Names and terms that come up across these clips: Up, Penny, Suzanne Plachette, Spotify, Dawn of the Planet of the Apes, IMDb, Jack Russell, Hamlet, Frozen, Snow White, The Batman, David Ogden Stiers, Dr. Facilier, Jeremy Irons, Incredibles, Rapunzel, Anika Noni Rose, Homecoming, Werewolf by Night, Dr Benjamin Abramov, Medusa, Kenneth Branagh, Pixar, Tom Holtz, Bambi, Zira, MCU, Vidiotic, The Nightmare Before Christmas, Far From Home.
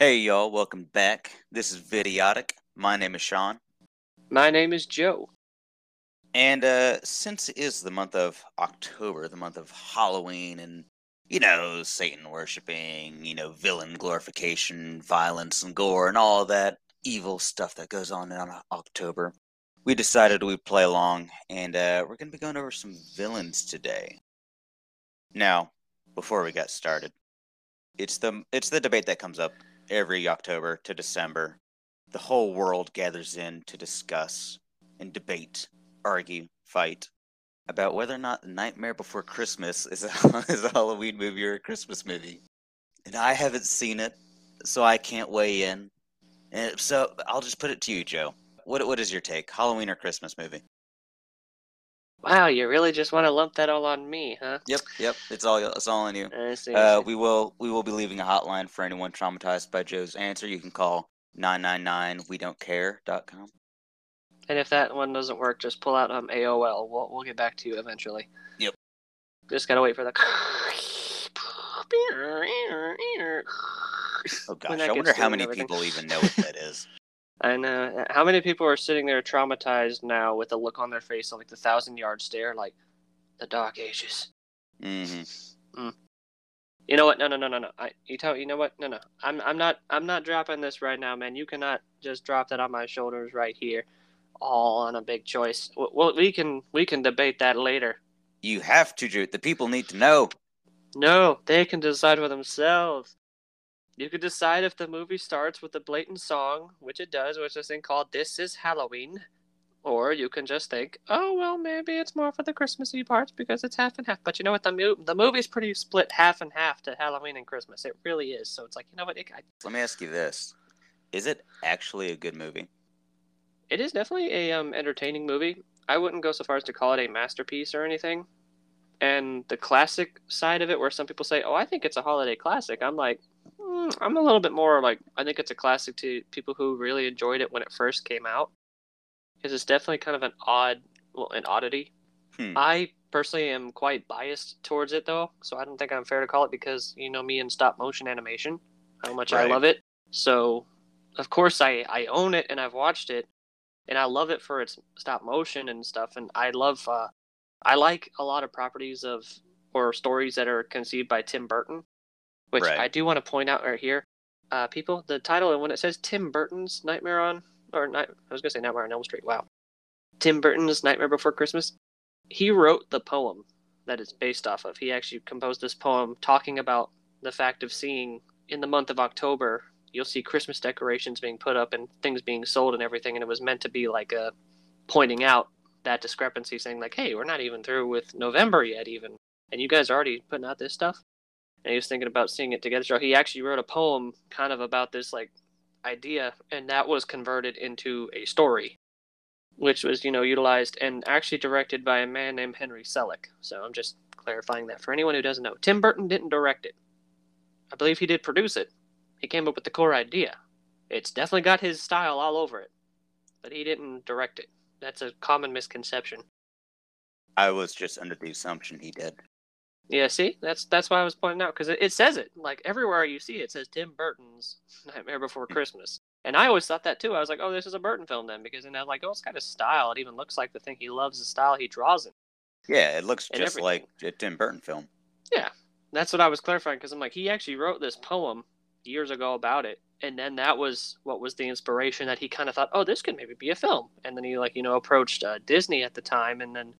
Hey y'all, welcome back. This is Vidiotic. My name is Sean. My name is Joe. And since it is the month of October, the month of Halloween and, you know, Satan worshipping, you know, villain glorification, violence and gore and all that evil stuff that goes on in October, we decided we'd play along and we're going to be going over some villains today. Now, before we got started, it's the debate that comes up every October to December. The whole world gathers in to discuss and debate, argue, fight about whether or not The Nightmare Before Christmas is a Halloween movie or a Christmas movie. And I haven't seen it, so I can't weigh in. And so I'll just put it to you, Joe. What is your take? Halloween or Christmas movie? Wow, you really just want to lump that all on me, huh? Yep. It's all on you. I see. We will be leaving a hotline for anyone traumatized by Joe's answer. You can call 999wedontcare.com. And if that one doesn't work, just pull out AOL. We'll get back to you eventually. Yep. Just gotta wait for the. Oh gosh, I wonder how many people even know what that is. I know. How many people are sitting there traumatized now with a look on their face, like the 1,000-yard stare, like the Dark Ages? Mm-hmm. Mm. You know what? No. You know what? No. I'm not dropping this right now, man. You cannot just drop that on my shoulders right here, all on a big choice. Well, we can debate that later. You have to, Jude. The people need to know. No, they can decide for themselves. You could decide if the movie starts with a blatant song, which it does, which is a thing called This Is Halloween. Or you can just think, oh, well, maybe it's more for the Christmassy parts because it's half and half. But you know what? The movie's pretty split half and half to Halloween and Christmas. It really is. So it's like, you know what? Let me ask you this. Is it actually a good movie? It is definitely a entertaining movie. I wouldn't go so far as to call it a masterpiece or anything. And the classic side of it where some people say, oh, I think it's a holiday classic. I'm like... I'm a little bit more like, I think it's a classic to people who really enjoyed it when it first came out. Because it's definitely kind of an oddity. I personally am quite biased towards it, though. So I don't think I'm fair to call it because, you know, me and stop motion animation, how much I love it. So, of course, I own it and I've watched it. And I love it for its stop motion and stuff. And I like a lot of properties of, or stories that are conceived by Tim Burton. Which I do want to point out right here, people. The title, and when it says Tim Burton's Nightmare on, I was going to say Nightmare on Elm Street. Wow, Tim Burton's Nightmare Before Christmas. He wrote the poem that it's based off of. He actually composed this poem talking about the fact of seeing in the month of October, you'll see Christmas decorations being put up and things being sold and everything, and it was meant to be like a pointing out that discrepancy, saying like, hey, we're not even through with November yet, even, and you guys are already putting out this stuff. And he was thinking about seeing it together. So he actually wrote a poem kind of about this, like, idea. And that was converted into a story, which was, you know, utilized and actually directed by a man named Henry Selick. So I'm just clarifying that for anyone who doesn't know. Tim Burton didn't direct it. I believe he did produce it. He came up with the core idea. It's definitely got his style all over it. But he didn't direct it. That's a common misconception. I was just under the assumption he did. Yeah, see? That's why I was pointing out, because it says it. Like, everywhere you see it says Tim Burton's Nightmare Before Christmas. And I always thought that, too. I was like, oh, this is a Burton film, then, because then I was like, oh, it's got his style. It even looks like the thing he loves, the style he draws in. Yeah, it looks just everything. Like a Tim Burton film. Yeah, that's what I was clarifying, because I'm like, he actually wrote this poem years ago about it, and then that was what was the inspiration that he kind of thought, oh, this could maybe be a film. And then he, like, you know, approached Disney at the time, and then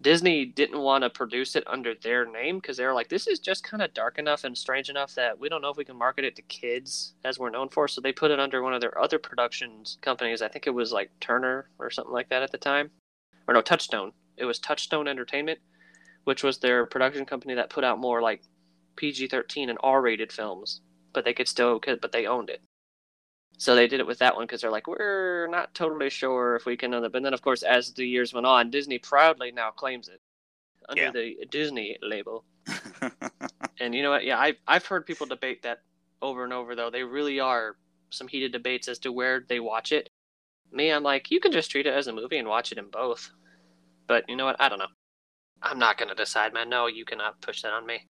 Disney didn't want to produce it under their name because they were like, this is just kind of dark enough and strange enough that we don't know if we can market it to kids as we're known for. So they put it under one of their other productions companies. I think it was like Turner or something like that at the time. Or no, Touchstone. It was Touchstone Entertainment, which was their production company that put out more like PG-13 and R-rated films. But they owned it. So they did it with that one because they're like, we're not totally sure if we can own it. But then, of course, as the years went on, Disney proudly now claims it under the Disney label. And you know what? Yeah, I've heard people debate that over and over, though. They really are some heated debates as to where they watch it. Me, I'm like, you can just treat it as a movie and watch it in both. But you know what? I don't know. I'm not going to decide, man. No, you cannot push that on me.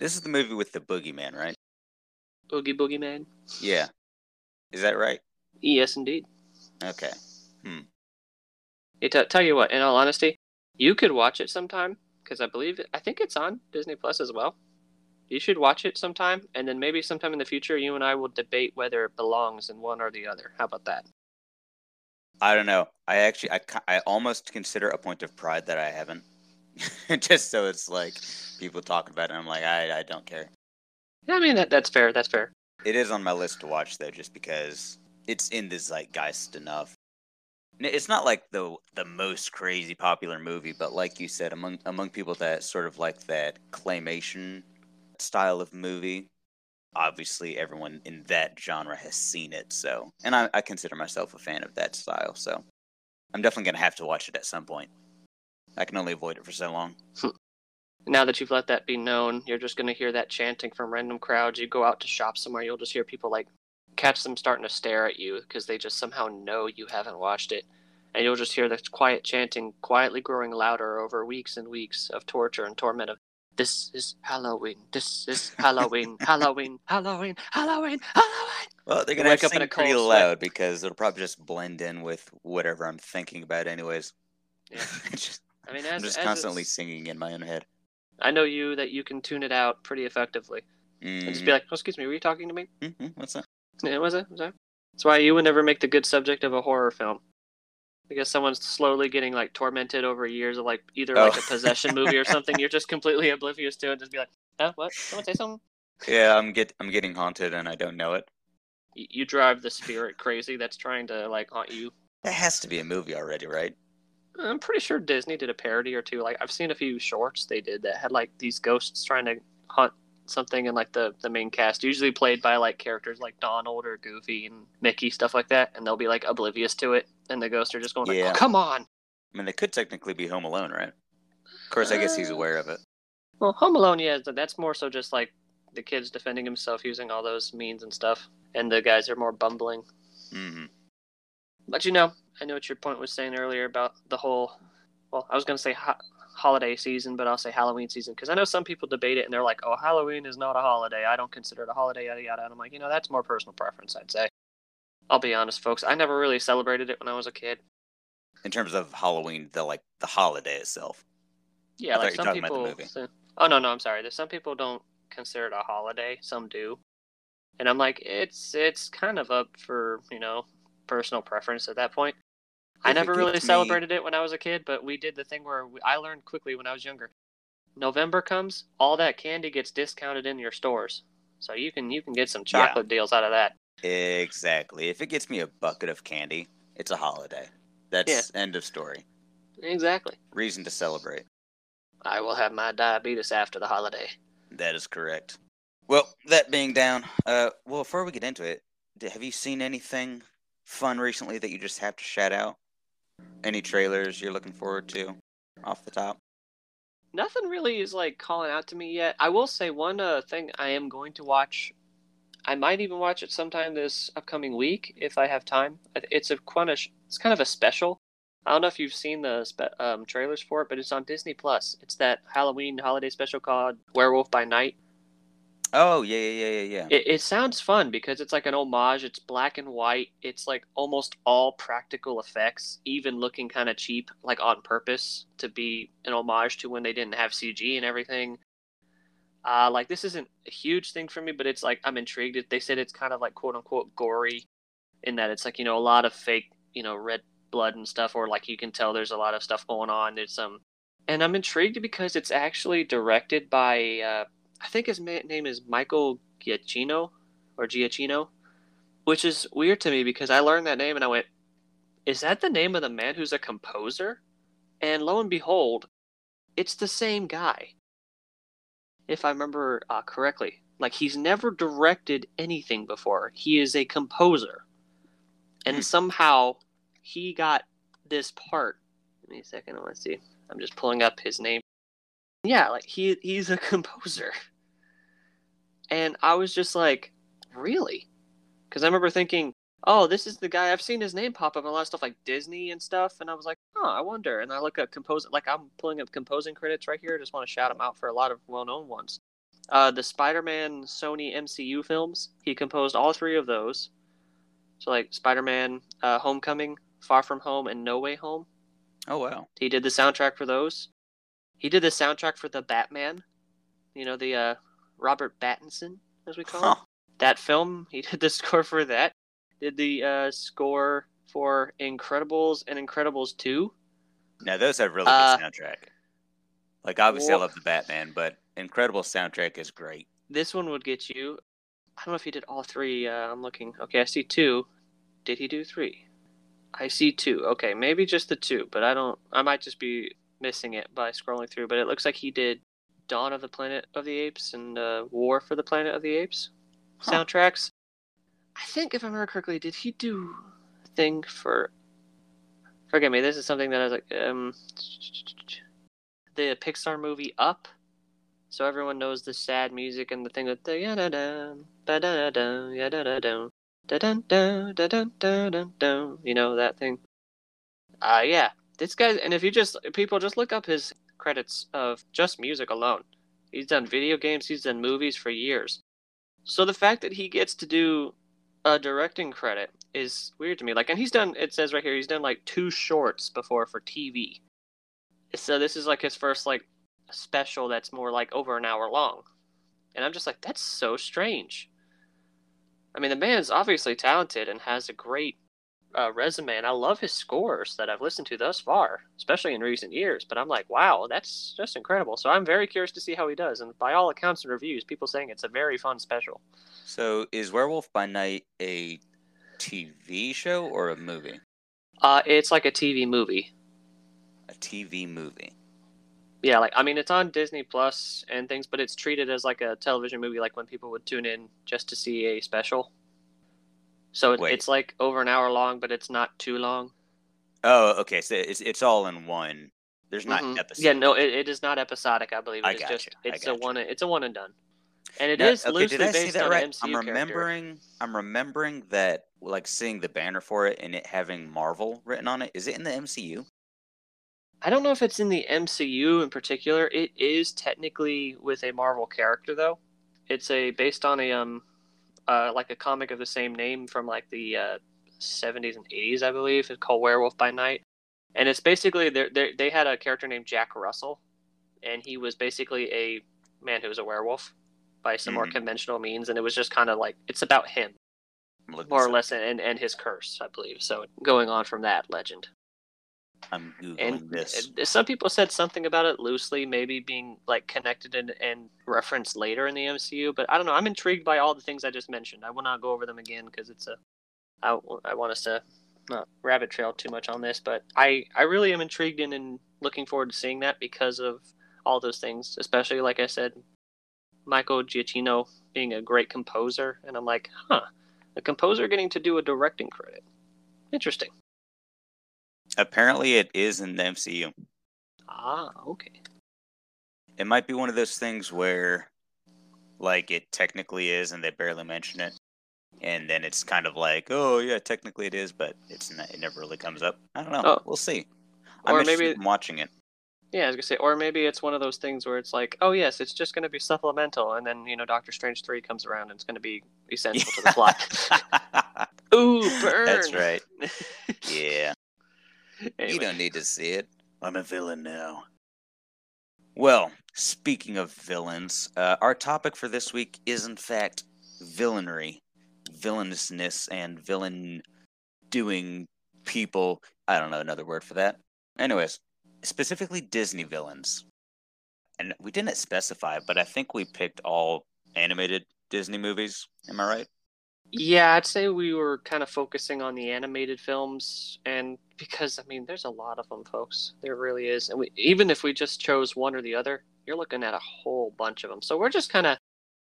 This is the movie with the boogeyman, right? Oogie Boogie Man. Yeah. Is that right? Yes, indeed. Okay. Hmm. Hey, tell you what, in all honesty, you could watch it sometime, because I think it's on Disney Plus as well. You should watch it sometime, and then maybe sometime in the future, you and I will debate whether it belongs in one or the other. How about that? I don't know. I almost consider a point of pride that I haven't. Just so it's like people talk about it, and I'm like, I don't care. Yeah, I mean, that's fair. That's fair. It is on my list to watch, though, just because it's in the zeitgeist enough. It's not like the most crazy popular movie, but like you said, among people that sort of like that claymation style of movie, obviously everyone in that genre has seen it. So, and I consider myself a fan of that style. So, I'm definitely gonna have to watch it at some point. I can only avoid it for so long. Now that you've let that be known, you're just going to hear that chanting from random crowds. You go out to shop somewhere, you'll just hear people, like, catch them starting to stare at you because they just somehow know you haven't watched it. And you'll just hear the quiet chanting quietly growing louder over weeks and weeks of torture and torment of, this is Halloween, this is Halloween, Halloween, Halloween, Halloween, Halloween. Well, they're going to wake up in a cold pretty loud because it'll probably just blend in with whatever I'm thinking about anyways. Yeah. I'm just constantly singing in my own head. I know that you can tune it out pretty effectively. Mm-hmm. And just be like, oh, excuse me, were you talking to me? Mm-hmm. What's that? Yeah, was it? That's why you would never make the good subject of a horror film. Because someone's slowly getting, like, tormented over years of, like, either, like, a possession movie or something. You're just completely oblivious to it. Just be like, oh, what? Someone say something? Yeah, I'm getting haunted and I don't know it. You drive the spirit crazy that's trying to, like, haunt you. That has to be a movie already, right? I'm pretty sure Disney did a parody or two. Like, I've seen a few shorts they did that had, like, these ghosts trying to hunt something in, like, the main cast, usually played by, like, characters like Donald or Goofy and Mickey, stuff like that, and they'll be, like, oblivious to it, and the ghosts are just going, yeah, like, oh, come on! I mean, they could technically be Home Alone, right? Of course, I guess he's aware of it. Well, Home Alone, yeah, that's more so just, like, the kid's defending himself using all those means and stuff, and the guys are more bumbling. Mm-hmm. But, you know, I know what your point was saying earlier about the whole, well, I was going to say holiday season, but I'll say Halloween season, because I know some people debate it, and they're like, oh, Halloween is not a holiday. I don't consider it a holiday, yada, yada. And I'm like, you know, that's more personal preference, I'd say. I'll be honest, folks. I never really celebrated it when I was a kid. In terms of Halloween, the holiday itself. Yeah, like some people. Oh, no, I'm sorry. There's some people don't consider it a holiday. Some do. And I'm like, it's kind of up for, you know, personal preference at that point. I never really celebrated it when I was a kid, but we did the thing where I learned quickly when I was younger. November comes, all that candy gets discounted in your stores. So you can get some chocolate deals out of that. Exactly. If it gets me a bucket of candy, it's a holiday. That's end of story. Exactly. Reason to celebrate. I will have my diabetes after the holiday. That is correct. Well, that being down, well, before we get into it, have you seen anything fun recently that you just have to shout out? Any trailers you're looking forward to off the top? Nothing really is, like, calling out to me yet. I will say one thing I am going to watch. I might even watch it sometime this upcoming week if I have time. It's kind of a special. I don't know if you've seen the trailers for it, but it's on Disney+. It's that Halloween holiday special called Werewolf by Night. Oh, yeah. It sounds fun because it's like an homage. It's black and white. It's like almost all practical effects, even looking kind of cheap, like on purpose to be an homage to when they didn't have CG and everything. Like, this isn't a huge thing for me, but it's like I'm intrigued. They said it's kind of like quote-unquote gory in that it's like, you know, a lot of fake, you know, red blood and stuff, or like you can tell there's a lot of stuff going on. There's some, and I'm intrigued because it's actually directed by... I think his name is Michael Giacchino, which is weird to me because I learned that name and I went, is that the name of the man who's a composer? And lo and behold, it's the same guy, if I remember correctly. Like, he's never directed anything before. He is a composer. And somehow he got this part. Give me a second. I want to see. I'm just pulling up his name. Yeah, like, he's a composer. And I was just like, really? Because I remember thinking, oh, this is the guy, I've seen his name pop up in a lot of stuff like Disney and stuff. And I was like, oh, I wonder. And I look at composing, like, I'm pulling up composing credits right here. I just want to shout him out for a lot of well-known ones. The Spider-Man Sony MCU films, he composed all three of those. So, like, Spider-Man Homecoming, Far From Home, and No Way Home. Oh, wow. He did the soundtrack for those. He did the soundtrack for The Batman. You know, the Robert Pattinson, as we call it. That film, he did the score for that. Did the score for Incredibles and Incredibles 2. Now, those have really good soundtrack. Like, obviously, I love The Batman, but Incredibles soundtrack is great. This one would get you. I don't know if he did all three. I'm looking. Okay, I see two. Did he do three? I see two. Okay, maybe just the two, but I might just be missing it by scrolling through, but it looks like he did Dawn of the Planet of the Apes and War for the Planet of the Apes soundtracks. I think, if I remember correctly, did he do a thing for... Forgive me, this is something that I was like... The Pixar movie Up. So everyone knows the sad music and the thing with the ya-da-da, you know, that thing. Yeah. This guy, and if you just... People, just look up his credits of just music alone. He's done video games, he's done movies for years. So the fact that he gets to do a directing credit is weird to me. Like, and he's done, it says right here, he's done like 2 shorts before for TV. So this is like his first like special that's more like over an hour long. And I'm just like, that's so strange. I mean, the man's obviously talented and has a great resume, and I love his scores that I've listened to thus far, especially in recent years. But I'm like, wow, that's just incredible. So I'm very curious to see how he does. And by all accounts and reviews, people saying it's a very fun special. So is Werewolf by Night a TV show or a movie? It's like a TV movie. A TV movie. Yeah, like, I mean, it's on Disney Plus and things, but it's treated as like a television movie, like when people would tune in just to see a special. So it's like over an hour long, but it's not too long. Oh, okay. So it's all in one. There's not episodic. Yeah, no, it is not episodic. I believe it's just it's a one and done. And it is loosely based on an MCU character. I'm remembering that, like, seeing the banner for it and it having Marvel written on it. Is it in the MCU? I don't know if it's in the MCU in particular. It is technically with a Marvel character, though. It's based on a like a comic of the same name from like the 70s and 80s, I believe. It's called Werewolf by Night, and it's basically they had a character named Jack Russell, and he was basically a man who was a werewolf by some more conventional means, and it was just kind of like it's about him, more or less, and his curse, I believe. So going on from that legend, I'm Googling this. Some people said something about it loosely, maybe being like connected and referenced later in the MCU, but I don't know. I'm intrigued by all the things I just mentioned. I will not go over them again because I want us to not rabbit trail too much on this, but I really am intrigued and looking forward to seeing that because of all those things, especially, like I said, Michael Giacchino being a great composer, and I'm like, a composer getting to do a directing credit. Interesting. Apparently, it is in the MCU. Ah, okay. It might be one of those things where, like, it technically is, and they barely mention it, and then it's kind of like, oh yeah, technically it is, but it's not, it never really comes up. I don't know. Oh. We'll see. I'm interested in watching it. Yeah, I was gonna say, or maybe it's one of those things where it's like, oh yes, it's just gonna be supplemental, and then, you know, Doctor Strange 3 comes around, and it's gonna be essential to the plot. Ooh, burn. That's right. Yeah. Anyway. You don't need to see it. I'm a villain now. Well, speaking of villains, our topic for this week is, in fact, villainy, villainousness, and villain-doing people. I don't know another word for that. Anyways, specifically Disney villains. And we didn't specify, but I think we picked all animated Disney movies. Am I right? Yeah, I'd say we were kind of focusing on the animated films, and because, I mean, there's a lot of them, folks. There really is. And even if we just chose one or the other, you're looking at a whole bunch of them. So we're just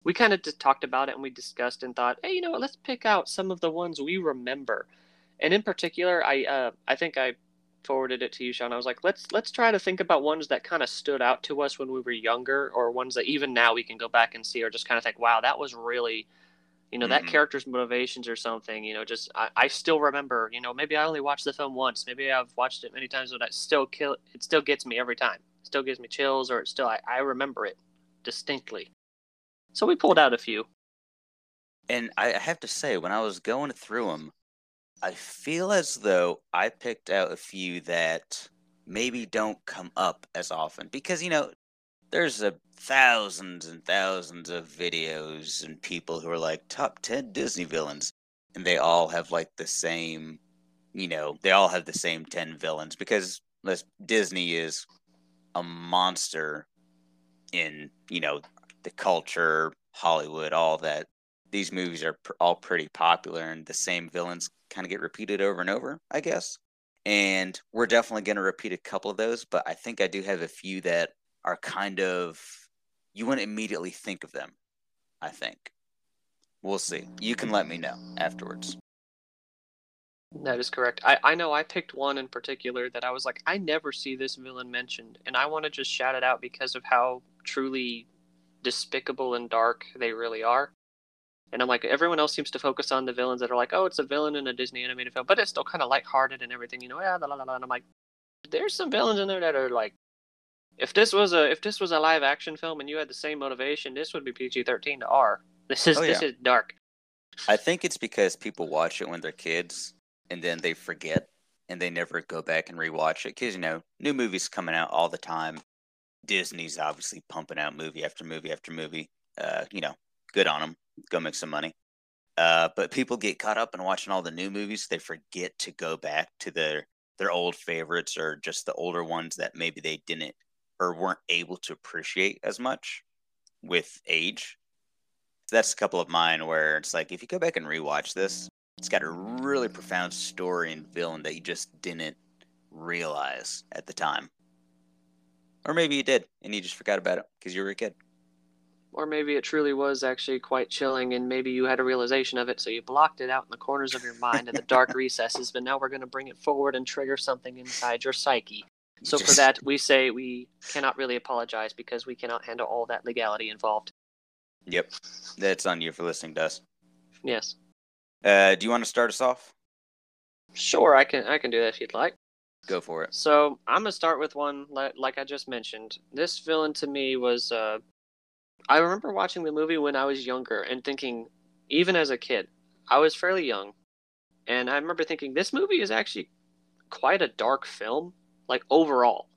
we just talked about it, and we discussed and thought, hey, you know what, let's pick out some of the ones we remember. And in particular, I think I forwarded it to you, Sean. I was like, let's try to think about ones that kind of stood out to us when we were younger, or ones that even now we can go back and see, or just kind of think, wow, that was really... You know, that character's motivations or something, you know, just I still remember, you know, maybe I only watched the film once. Maybe I've watched it many times, but it still gets me every time. It still gives me chills, or I remember it distinctly. So we pulled out a few. And I have to say, when I was going through them, I feel as though I picked out a few that maybe don't come up as often. Because, you know, there's thousands and thousands of videos and people who are like, top 10 Disney villains. And they all have, like, the same, you know, they all have the same 10 villains. Because Disney is a monster in, you know, the culture, Hollywood, all that. These movies are all pretty popular, and the same villains kind of get repeated over and over, I guess. And we're definitely going to repeat a couple of those, but I think I do have a few that are kind of, you wouldn't immediately think of them, I think. We'll see. You can let me know afterwards. That is correct. I know I picked one in particular that I was like, I never see this villain mentioned, and I want to just shout it out because of how truly despicable and dark they really are. And I'm like, everyone else seems to focus on the villains that are like, oh, it's a villain in a Disney animated film, but it's still kind of lighthearted and everything, you know, yeah, la la la. And I'm like, there's some villains in there that are like, if this was a live action film and you had the same motivation, this would be PG-13 to R. This is dark. I think it's because people watch it when they're kids and then they forget and they never go back and rewatch it because, you know, new movies coming out all the time. Disney's obviously pumping out movie after movie after movie. You know, good on them. Go make some money. But people get caught up in watching all the new movies. They forget to go back to their old favorites or just the older ones that maybe they didn't or weren't able to appreciate as much with age. So that's a couple of mine where it's like, if you go back and rewatch this, it's got a really profound story and villain that you just didn't realize at the time. Or maybe you did, and you just forgot about it because you were a kid. Or maybe it truly was actually quite chilling, and maybe you had a realization of it, so you blocked it out in the corners of your mind and the dark recesses, but now we're going to bring it forward and trigger something inside your psyche. So for that, we say we cannot really apologize because we cannot handle all that legality involved. Yep. That's on you for listening to us. Yes. Do you want to start us off? Sure, I can do that if you'd like. Go for it. So I'm going to start with one, like I just mentioned. This villain to me was... I remember watching the movie when I was younger and thinking, even as a kid, I was fairly young. And I remember thinking, this movie is actually quite a dark film, like overall.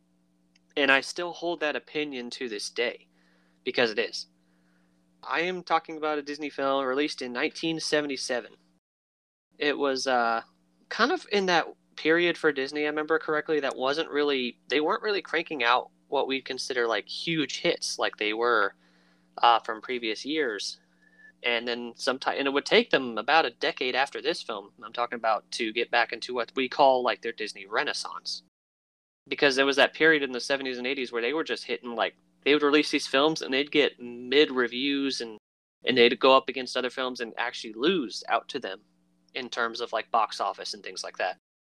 And I still hold that opinion to this day, because it is. I am talking about a Disney film released in 1977. It was kind of in that period for Disney, I remember correctly, that wasn't really, they weren't really cranking out what we'd consider like huge hits like they were from previous years, and then sometime, and it would take them about a decade after this film, I'm talking about, to get back into what we call like their Disney Renaissance, because there was that period in the 70s and 80s where they were just hitting, like, they would release these films and they'd get mid reviews and they'd go up against other films and actually lose out to them in terms of like box office and things like that.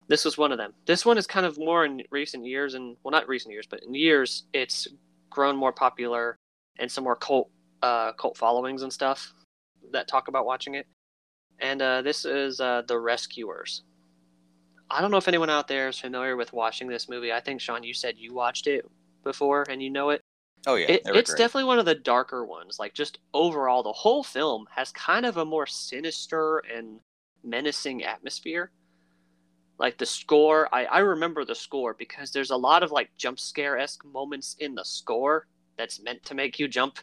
This was one of them. This one is kind of more in recent years, and well, not recent years, but in years it's grown more popular. And some more cult followings and stuff that talk about watching it. And this is The Rescuers. I don't know if anyone out there is familiar with watching this movie. I think, Sean, you said you watched it before and you know it. Oh, yeah. It's definitely one of the darker ones. Like, just overall, the whole film has kind of a more sinister and menacing atmosphere. Like, the score, I remember the score because there's a lot of, like, jump scare-esque moments in the score that's meant to make you jump,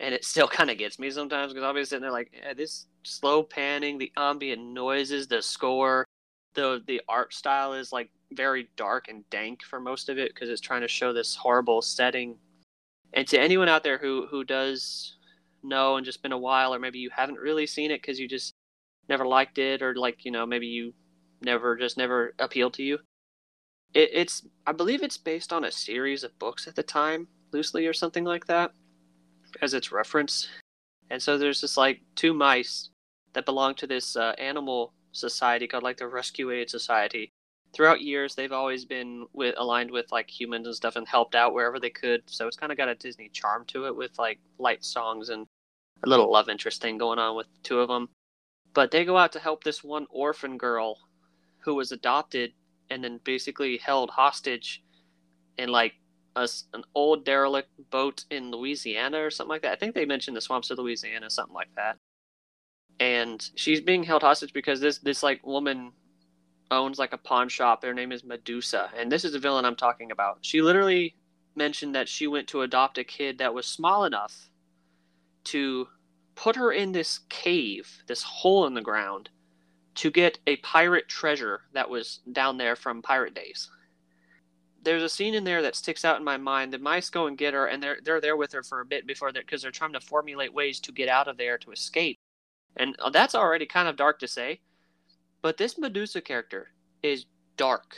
and it still kind of gets me sometimes because I'll be sitting there like, this slow panning, the ambient noises, the score, the art style is like very dark and dank for most of it because it's trying to show this horrible setting. And to anyone out there who does know and just been a while, or maybe you haven't really seen it because you just never liked it, or like, you know, maybe you never appealed to you. It's I believe it's based on a series of books at the time, loosely, or something like that, as its reference. And so there's this, like, two mice that belong to this animal society called, like, the Rescue Aid Society. Throughout years, they've always been aligned with, like, humans and stuff and helped out wherever they could. So it's kind of got a Disney charm to it with, like, light songs and a little love interest thing going on with two of them. But they go out to help this one orphan girl who was adopted and then basically held hostage and, like, an old derelict boat in Louisiana or something like that. I think they mentioned the swamps of Louisiana, something like that. And she's being held hostage because this like woman owns like a pawn shop. Her name is Medusa, and this is the villain I'm talking about. She literally mentioned that she went to adopt a kid that was small enough to put her in this cave, this hole in the ground, to get a pirate treasure that was down there from Pirate Days. There's a scene in there that sticks out in my mind. The mice go and get her, and they're there with her for a bit before because they're trying to formulate ways to get out of there, to escape. And that's already kind of dark to say, but this Medusa character is dark.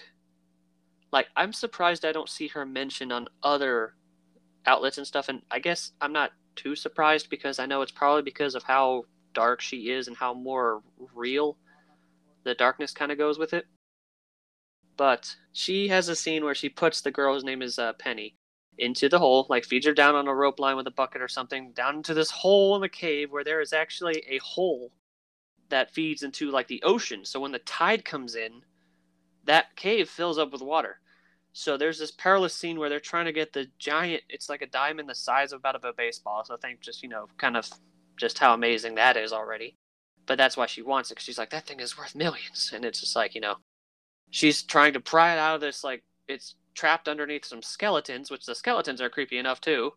Like, I'm surprised I don't see her mentioned on other outlets and stuff, and I guess I'm not too surprised because I know it's probably because of how dark she is and how more real the darkness kind of goes with it. But she has a scene where she puts the girl, whose name is Penny, into the hole, like feeds her down on a rope line with a bucket or something, down into this hole in the cave where there is actually a hole that feeds into like the ocean. So when the tide comes in, that cave fills up with water. So there's this perilous scene where they're trying to get the giant, it's like a diamond the size of about a baseball. So I think just, you know, kind of just how amazing that is already. But that's why she wants it, because she's like, that thing is worth millions. And it's just like, you know, she's trying to pry it out of this, like, it's trapped underneath some skeletons, which the skeletons are creepy enough too,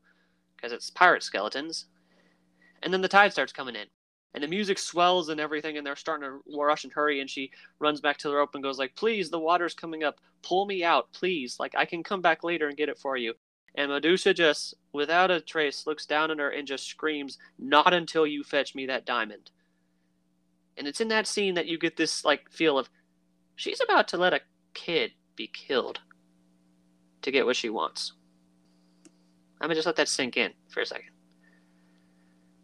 because it's pirate skeletons. And then the tide starts coming in, and the music swells and everything, and they're starting to rush and hurry, and she runs back to the rope and goes like, please, the water's coming up, pull me out, please, like, I can come back later and get it for you. And Medusa just, without a trace, looks down at her and just screams, not until you fetch me that diamond. And it's in that scene that you get this, like, feel of, she's about to let a kid be killed to get what she wants. I'm going to just let that sink in for a second.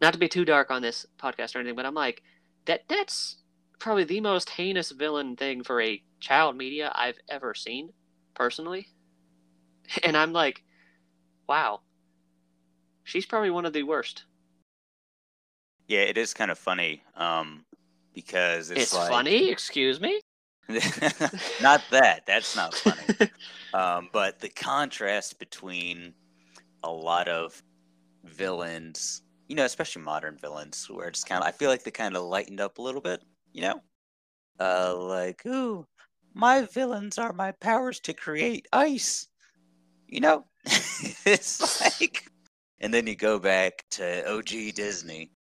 Not to be too dark on this podcast or anything, but I'm like, that's probably the most heinous villain thing for a child media I've ever seen, personally. And I'm like, wow. She's probably one of the worst. Yeah, it is kind of funny, because it's like... funny? Excuse me? Not that. That's not funny. But the contrast between a lot of villains, you know, especially modern villains, where it's kind of, I feel like they kind of lightened up a little bit, you know? Like, ooh, my villains are my powers to create ice, you know? It's like... And then you go back to OG Disney,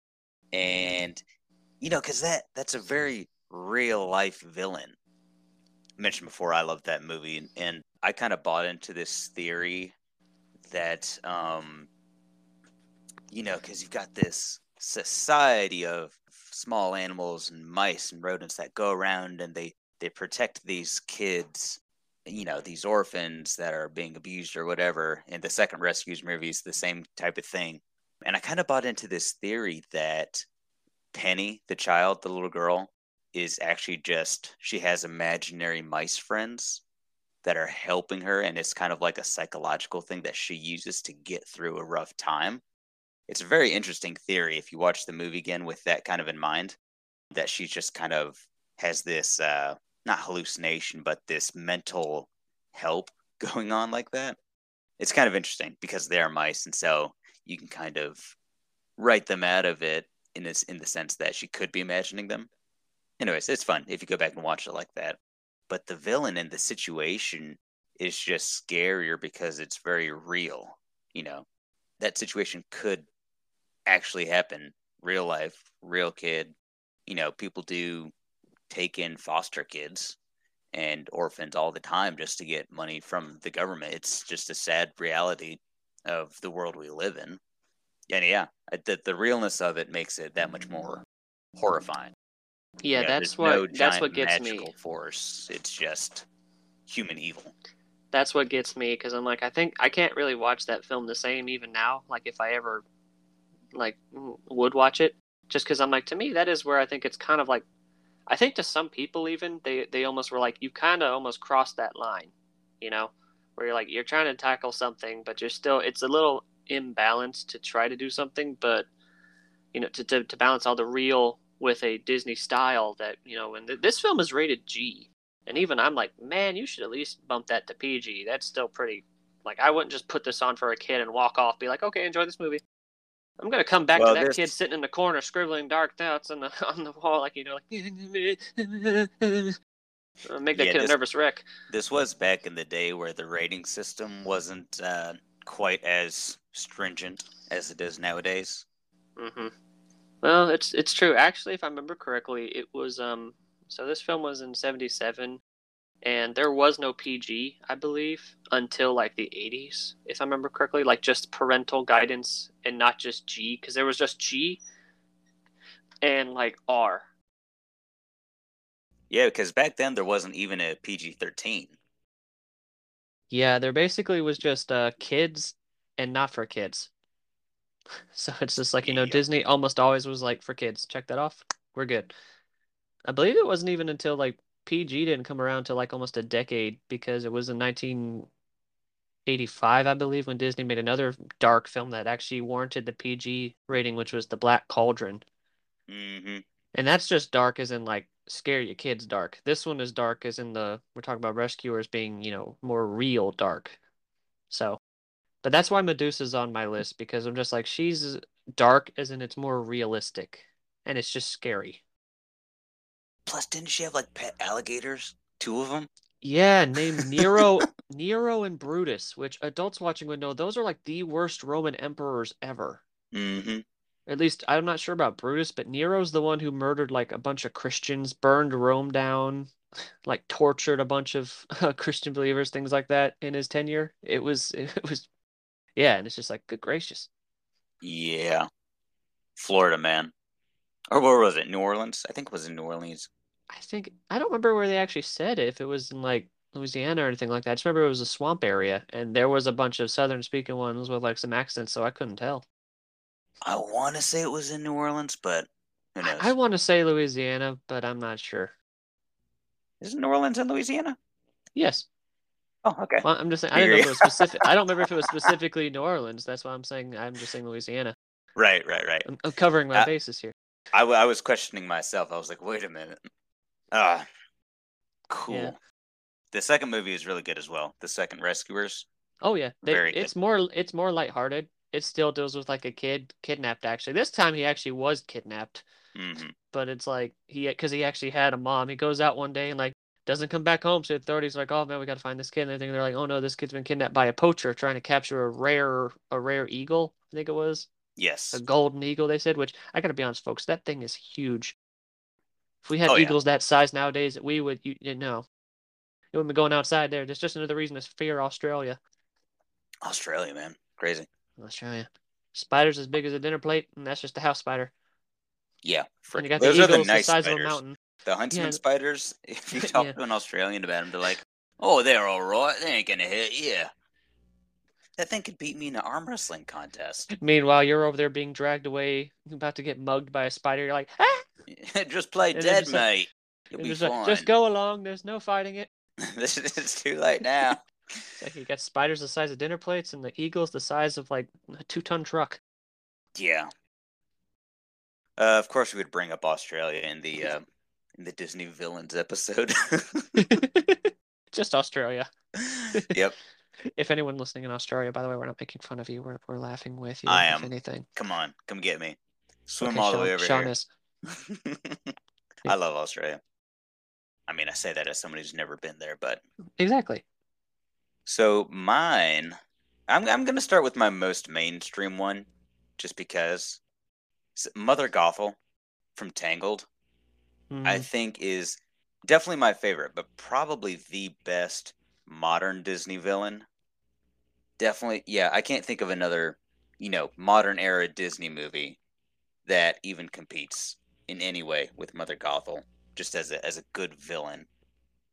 and... You know, because that's a very real-life villain. I mentioned before, I loved that movie, and I kind of bought into this theory that, you know, because you've got this society of small animals and mice and rodents that go around, and they protect these kids, you know, these orphans that are being abused or whatever. And the second Rescuers movie is the same type of thing. And I kind of bought into this theory that Penny, the child, the little girl, is actually just, she has imaginary mice friends that are helping her, and it's kind of like a psychological thing that she uses to get through a rough time. It's a very interesting theory if you watch the movie again with that kind of in mind, that she just kind of has this, not hallucination, but this mental help going on like that. It's kind of interesting because they're mice, and so you can kind of write them out of it, in the sense that she could be imagining them. Anyways, it's fun if you go back and watch it like that. But the villain in the situation is just scarier because it's very real. You know, that situation could actually happen. Real life, real kid. You know, people do take in foster kids and orphans all the time just to get money from the government. It's just a sad reality of the world we live in. And yeah, the realness of it makes it that much more horrifying. Yeah, you know, that's what gets me. Magical force. It's just human evil. That's what gets me, because I'm like, I think I can't really watch that film the same even now. Like, if I ever like would watch it, just because I'm like, to me, that is where I think it's kind of like, I think to some people even they almost were like, you kind of almost crossed that line, you know, where you're like, you're trying to tackle something, but you're still, it's a little imbalance to try to do something, but you know, to balance all the real with a Disney style that, you know, and this film is rated G, and even I'm like, man, you should at least bump that to PG. That's still pretty Like, I wouldn't just put this on for a kid and walk off, be like, okay, enjoy this movie. I'm going to come back to that kid sitting in the corner scribbling dark dots on the wall, like, you know, like... make that kid a nervous wreck. This was back in the day where the rating system wasn't quite as stringent as it is nowadays. Mm-hmm. Well, it's true. Actually, if I remember correctly, it was... So this film was in 1977, and there was no PG, I believe, until, like, the 80s, if I remember correctly. Like, just parental guidance and not just G, because there was just G and, like, R. Yeah, because back then there wasn't even a PG-13. Yeah, there basically was just kids and not for kids. So it's just like, you know, yeah. Disney almost always was like, for kids, check that off, we're good. I believe it wasn't even until, like, PG didn't come around to, like, almost a decade, because it was in 1985, I believe, when Disney made another dark film that actually warranted the PG rating, which was The Black Cauldron. Mm-hmm. And that's just dark as in, like, scare your kids dark. This one is dark as in we're talking about Rescuers being, you know, more real dark. So, but that's why Medusa's on my list, because I'm just like, she's dark as in it's more realistic, and it's just scary. Plus, didn't she have, like, pet alligators? 2 of them? Yeah, named Nero and Brutus, which adults watching would know those are, like, the worst Roman emperors ever. Mm-hmm. At least, I'm not sure about Brutus, but Nero's the one who murdered, like, a bunch of Christians, burned Rome down, like, tortured a bunch of Christian believers, things like that, in his tenure. It was, yeah, and it's just like, good gracious. Yeah. Florida, man. Or where was it? New Orleans? I think it was in New Orleans. I don't remember where they actually said it, if it was in, like, Louisiana or anything like that. I just remember it was a swamp area, and there was a bunch of southern-speaking ones with, like, some accents, so I couldn't tell. I want to say it was in New Orleans, but who knows? I want to say Louisiana, but I'm not sure. Isn't New Orleans in Louisiana? Yes. Oh, okay. Well, I'm just saying, I didn't know if it was specific. I don't remember if it was specifically New Orleans. That's why I'm just saying Louisiana. Right. I'm covering my bases here. I was questioning myself. I was like, wait a minute. Cool. Yeah. The second movie is really good as well. The second Rescuers. Oh, yeah. It's more lighthearted. It still deals with, like, a kid kidnapped, actually. This time he actually was kidnapped. Mm-hmm. But it's like, because he actually had a mom. He goes out one day and, like, doesn't come back home. So the authorities are like, oh, man, we got to find this kid. And they're like, oh, no, this kid's been kidnapped by a poacher trying to capture a rare eagle, I think it was. Yes. A golden eagle, they said, which I got to be honest, folks, that thing is huge. If we had eagles that size nowadays, we would, it wouldn't be going outside there. There's just another reason to fear Australia. Australia, man. Crazy. Australia. Spiders as big as a dinner plate, and that's just a house spider. Yeah. And you got those eagles, are the nice the size spiders. Of a mountain. The huntsman spiders, if you talk to an Australian about them, they're like, oh, they're all right. They ain't going to hit you. Yeah. That thing could beat me in an arm wrestling contest. Meanwhile, you're over there being dragged away, about to get mugged by a spider. You're like, ah! Just play and dead, mate. You'll be fine. Like, just go along. There's no fighting it. It's too late now. It's like you got spiders the size of dinner plates and the eagles the size of, like, a 2-ton truck. Yeah. Of course, we would bring up Australia in the Disney Villains episode. Just Australia. Yep. If anyone listening in Australia, by the way, we're not making fun of you. We're laughing with you. I am. If anything. Come on. Come get me. Swim all the way over here. I love Australia. I mean, I say that as somebody who's never been there, but... Exactly. So mine... I'm going to start with my most mainstream one, just because. Mother Gothel from Tangled, I think, is definitely my favorite, but probably the best... modern Disney villain. Definitely, yeah, I can't think of another, modern era Disney movie that even competes in any way with Mother Gothel, just as a good villain.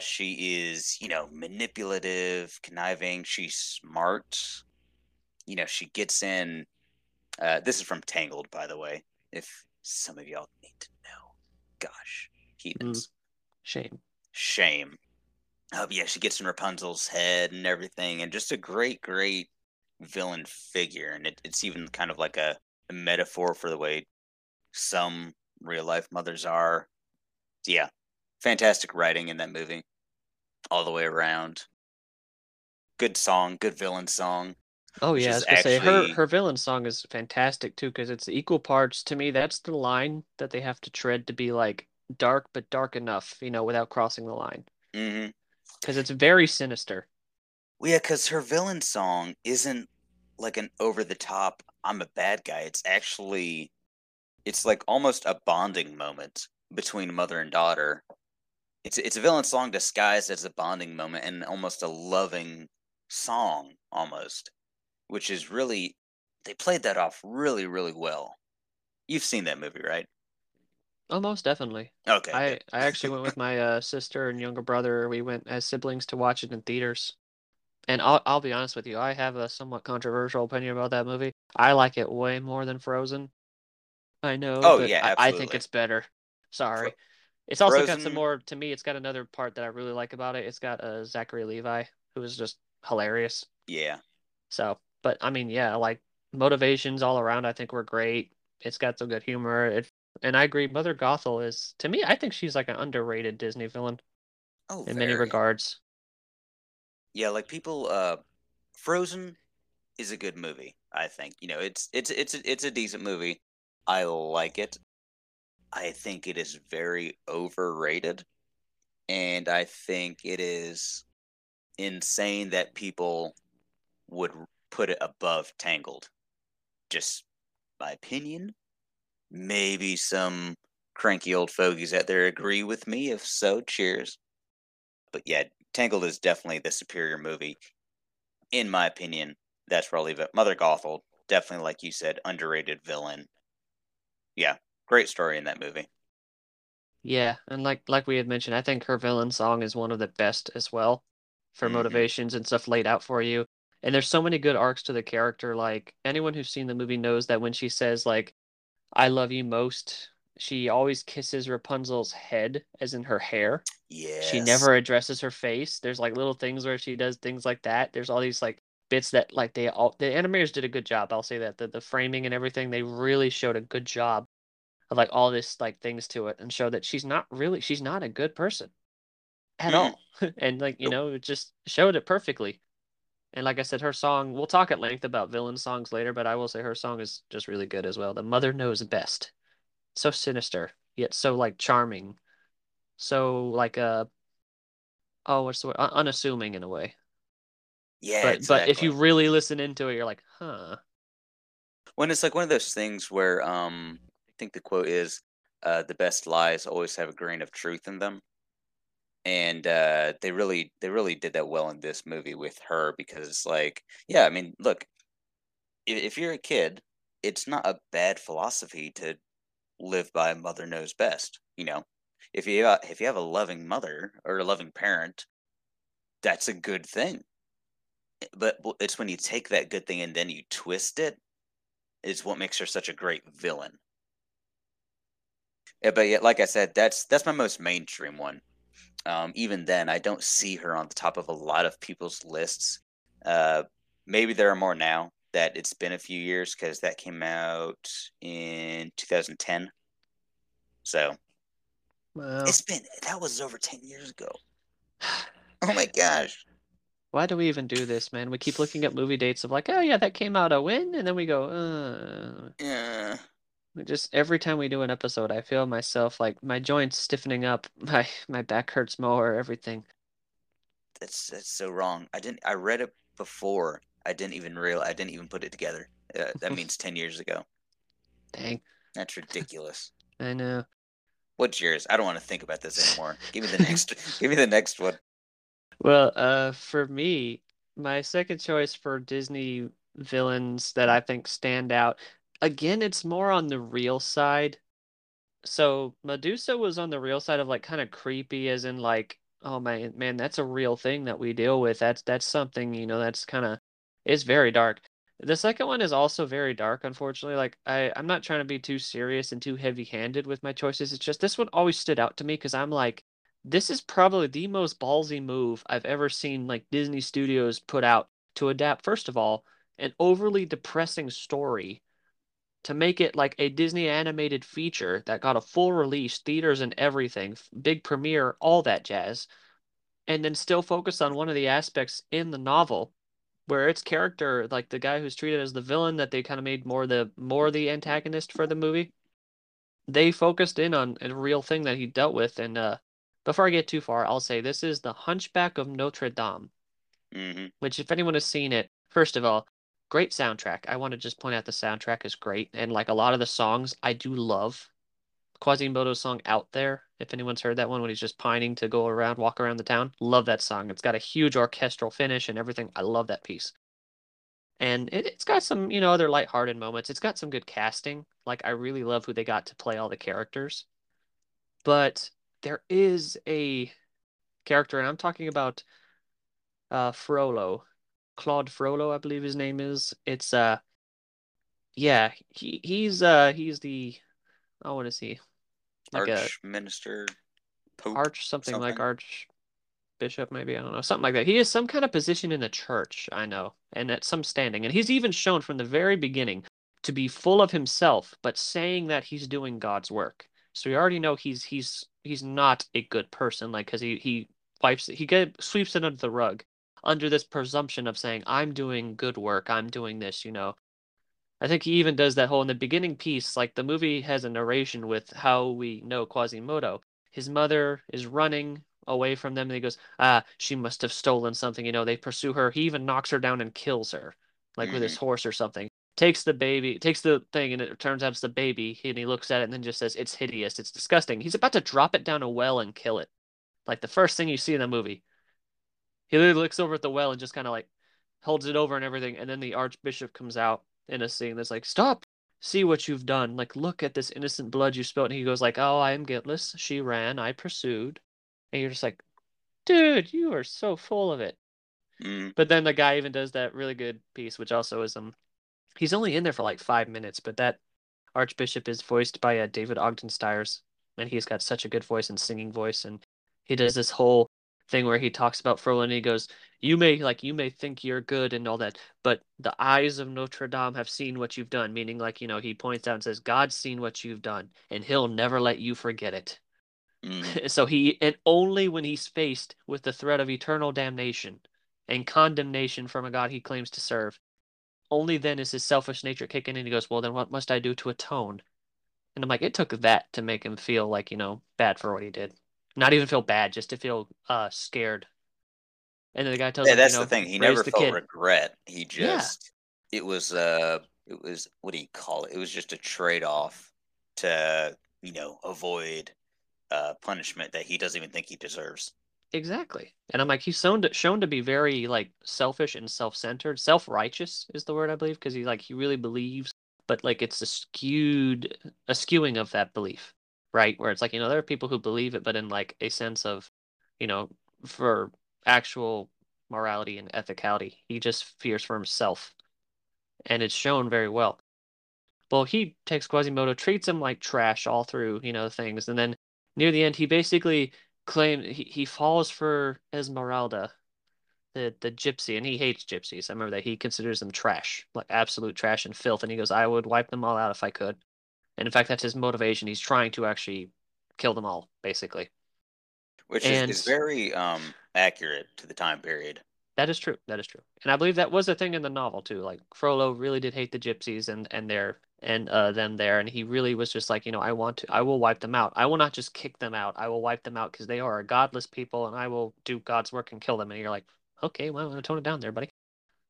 She is, manipulative, conniving, she's smart. She gets in... this is from Tangled, by the way, if some of y'all need to know. Gosh, heathens. Shame. Yeah, she gets in Rapunzel's head and everything, and just a great, great villain figure. And it's even kind of like a metaphor for the way some real-life mothers are. Yeah, fantastic writing in that movie all the way around. good song, good villain song. Oh yeah, I was gonna say her villain song is fantastic too, because it's equal parts. To me, that's the line that they have to tread to be like dark, but dark enough, you know, without crossing the line. Mm-hmm. Because it's very sinister. Well, yeah, because her villain song isn't like an over-the-top, I'm a bad guy. It's actually, it's like almost a bonding moment between mother and daughter. It's a villain song disguised as a bonding moment and almost a loving song, almost. Which is really, they played that off really, really well. You've seen that movie, right? Oh, most definitely. Okay. I actually went with my sister and younger brother. We went as siblings to watch it in theaters. And I'll be honest with you, I have a somewhat controversial opinion about that movie. I like it way more than Frozen. I know. Oh, but yeah, absolutely. I think it's better. Sorry. It's also Frozen... got some more, to me, it's got another part that I really like about it. It's got Zachary Levi, who is just hilarious. Yeah. So, but I mean, yeah, like motivations all around, I think were great. It's got some good humor. And I agree, Mother Gothel is, to me, I think she's like an underrated Disney villain in many regards. Yeah, like people, Frozen is a good movie, I think. You know, it's a decent movie. I like it. I think it is very overrated. And I think it is insane that people would put it above Tangled. Just my opinion. Maybe some cranky old fogies out there agree with me. If so, cheers. But yeah, Tangled is definitely the superior movie, in my opinion. That's where I'll leave it. Mother Gothel, definitely, like you said, underrated villain. Yeah, great story in that movie. Yeah, and like we had mentioned, I think her villain song is one of the best as well for motivations and stuff laid out for you. And there's so many good arcs to the character. Like, anyone who's seen the movie knows that when she says, like, I love you most, she always kisses Rapunzel's head, as in her hair. Yes. She never addresses her face. There's like little things where she does things like that. There's all these like bits that like the animators did a good job. I'll say that the framing and everything, they really showed a good job of like all this like things to it and show that she's not a good person at all. And like, you know, it just showed it perfectly. And like I said, her song, we'll talk at length about villain songs later, but I will say her song is just really good as well. The mother knows best. So sinister, yet so like charming. So like unassuming in a way. Yeah, but, exactly. But if you really listen into it, you're like, huh. When it's like one of those things where I think the quote is, the best lies always have a grain of truth in them. And they really did that well in this movie with her, because it's like, yeah, I mean, look, if you're a kid, it's not a bad philosophy to live by mother knows best. You know, if you have a loving mother or a loving parent, that's a good thing. But it's when you take that good thing and then you twist it, is what makes her such a great villain. Yeah, but yeah, like I said, that's my most mainstream one. Even then, I don't see her on the top of a lot of people's lists. Maybe there are more now that it's been a few years, because that came out in 2010. So, well, that was over 10 years ago. Oh my gosh. Why do we even do this, man? We keep looking at movie dates of like, oh yeah, that came out when? And then we go, yeah. We just, every time we do an episode, I feel myself like my joints stiffening up, my back hurts more, everything. That's so wrong. I read it before. I didn't even put it together. That means 10 years ago. Dang. That's ridiculous. I know. What's yours? I don't want to think about this anymore. Give me the next one. Well, for me, my second choice for Disney villains that I think stand out, again, it's more on the real side. So Medusa was on the real side of like kind of creepy, as in like, oh man, that's a real thing that we deal with. That's something, you know, that's kind of, it's very dark. The second one is also very dark, unfortunately. Like I'm not trying to be too serious and too heavy-handed with my choices. It's just this one always stood out to me, because I'm like, this is probably the most ballsy move I've ever seen like Disney Studios put out to adapt, first of all, an overly depressing story, to make it like a Disney animated feature that got a full release, theaters and everything, big premiere, all that jazz. and then still focus on one of the aspects in the novel where its character, like the guy who's treated as the villain that they kind of made more the antagonist for the movie, they focused in on a real thing that he dealt with. And before I get too far, I'll say this is The Hunchback of Notre Dame, which, if anyone has seen it, first of all, great soundtrack. I want to just point out the soundtrack is great. And like a lot of the songs, I do love Quasimodo's song Out There. If anyone's heard that one, when he's just pining to go around, walk around the town, love that song. It's got a huge orchestral finish and everything. I love that piece. And it's got some, you know, other lighthearted moments. It's got some good casting. Like, I really love who they got to play all the characters. But there is a character, and I'm talking about Frollo. Claude Frollo, I believe his name is. It's, yeah, he's the, I want to see. Like Arch minister, Pope, Arch something like Arch Bishop, maybe, I don't know, something like that. He is some kind of position in the church, I know, and at some standing. And he's even shown from the very beginning to be full of himself, but saying that he's doing God's work. So you already know he's not a good person, like, because he sweeps it under the rug, under this presumption of saying, I'm doing good work, I'm doing this, you know. I think he even does that whole in the beginning piece, like the movie has a narration with how we know Quasimodo. His mother is running away from them, and he goes, she must have stolen something, you know, they pursue her. He even knocks her down and kills her, like with his horse or something. Takes the baby, takes the thing, and it turns out it's the baby, and he looks at it and then just says, it's hideous, it's disgusting. He's about to drop it down a well and kill it. Like the first thing you see in the movie. He literally looks over at the well and just kind of like holds it over and everything. And then the archbishop comes out in a scene that's like, stop, see what you've done. Like, look at this innocent blood you spilled. And he goes like, oh, I am guiltless. She ran. I pursued. And you're just like, dude, you are so full of it. But then the guy even does that really good piece, which also is, he's only in there for like 5 minutes, but that archbishop is voiced by David Ogden Stiers. And he's got such a good voice and singing voice. And he does this whole thing where he talks about Frollo and he goes, you may think you're good and all that, but the eyes of Notre Dame have seen what you've done, meaning, like, you know, he points out and says, God's seen what you've done and he'll never let you forget it. So only when he's faced with the threat of eternal damnation and condemnation from a God he claims to serve, only then is his selfish nature kicking in. And he goes, well, then what must I do to atone? And I'm like, it took that to make him feel, like, you know, bad for what he did. Not even feel bad, just to feel scared. And then the guy tells him, that's, you know, the thing. He never felt regret. He just, it was what do you call it? It was just a trade-off to, you know, avoid punishment that he doesn't even think he deserves. Exactly. And I'm like, he's shown to be very, like, selfish and self-centered. Self-righteous is the word, I believe, because he really believes, but, like, it's a skewing of that belief. Right, where it's like, you know, there are people who believe it, but in, like, a sense of, you know, for actual morality and ethicality, he just fears for himself, and it's shown very well. Well, he takes Quasimodo, treats him like trash all through, you know, things, and then near the end, he basically claims he falls for Esmeralda, the gypsy, and he hates gypsies. I remember that he considers them trash, like absolute trash and filth, and he goes, "I would wipe them all out if I could." And in fact, that's his motivation. He's trying to actually kill them all, basically. Which is very accurate to the time period. That is true. That is true. And I believe that was a thing in the novel, too. Like, Frollo really did hate the gypsies them there. And he really was just like, you know, I will wipe them out. I will not just kick them out. I will wipe them out because they are a godless people, and I will do God's work and kill them. And you're like, okay, well, I'm going to tone it down there, buddy.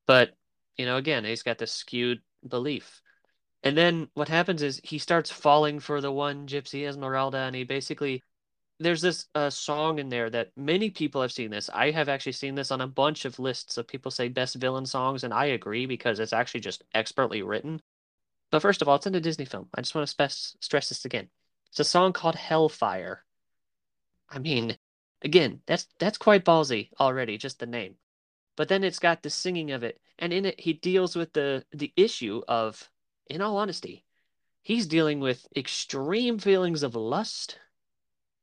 But, you know, again, he's got this skewed belief. And then what happens is he starts falling for the one gypsy, Esmeralda, and he basically, there's this song in there that many people have seen this. I have actually seen this on a bunch of lists of people say best villain songs, and I agree because it's actually just expertly written. But first of all, it's in a Disney film. I just want to stress this again. It's a song called Hellfire. I mean, again, that's quite ballsy already, just the name. But then it's got the singing of it, and in it he deals with the issue of, in all honesty, he's dealing with extreme feelings of lust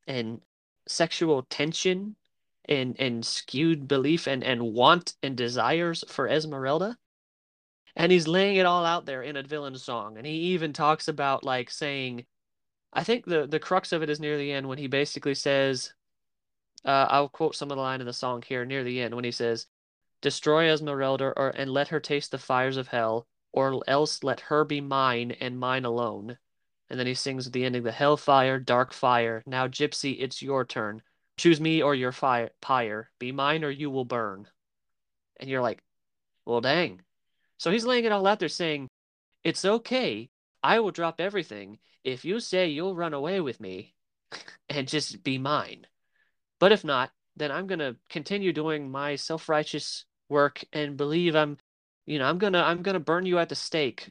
and sexual tension and skewed belief and want and desires for Esmeralda. And he's laying it all out there in a villain song. And he even talks about, like, saying, I think the crux of it is near the end when he basically says, I'll quote some of the line in the song here near the end when he says, "Destroy Esmeralda and let her taste the fires of hell, or else let her be mine and mine alone." And then he sings at the ending, "The hellfire, dark fire. Now, gypsy, it's your turn. Choose me or your pyre. Be mine or you will burn." And you're like, well, dang. So he's laying it all out there saying, it's okay. I will drop everything if you say you'll run away with me and just be mine. But if not, then I'm going to continue doing my self-righteous work and believe I'm going to burn you at the stake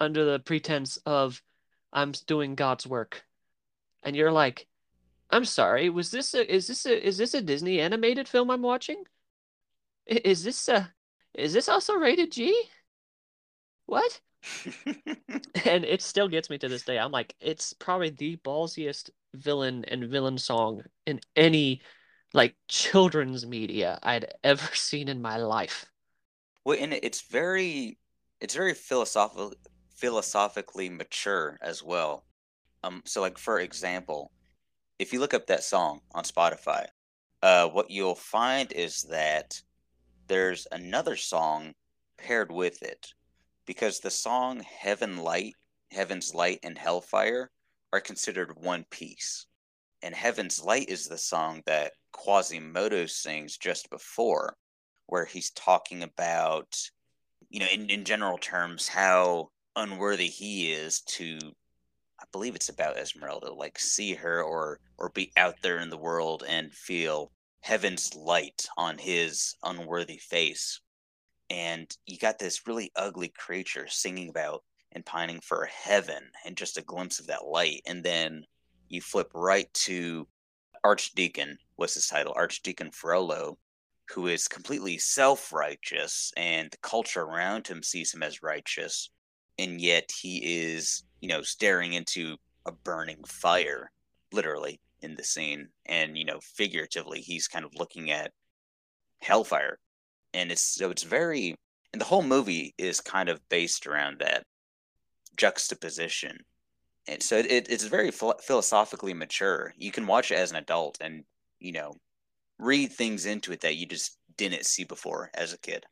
under the pretense of I'm doing God's work. And you're like, I'm sorry, is this a Disney animated film I'm watching? Is this also rated G? What? And it still gets me to this day. I'm like, it's probably the ballsiest villain and villain song in any like children's media I'd ever seen in my life. Well, and it's very philosophically mature as well. So like, for example, if you look up that song on Spotify, what you'll find is that there's another song paired with it, because the song Heaven's Light, and Hellfire are considered one piece. And Heaven's Light is the song that Quasimodo sings just before, where he's talking about, you know, in general terms, how unworthy he is to, I believe it's about Esmeralda, like see her or be out there in the world and feel heaven's light on his unworthy face. And you got this really ugly creature singing about and pining for heaven and just a glimpse of that light. And then you flip right to Archdeacon, what's his title? Archdeacon Frollo, who is completely self-righteous, and the culture around him sees him as righteous, and yet he is, you know, staring into a burning fire, literally, in the scene. And, you know, figuratively, he's kind of looking at hellfire. And and the whole movie is kind of based around that juxtaposition. And so it's very philosophically mature. You can watch it as an adult and, you know, read things into it that you just didn't see before as a kid.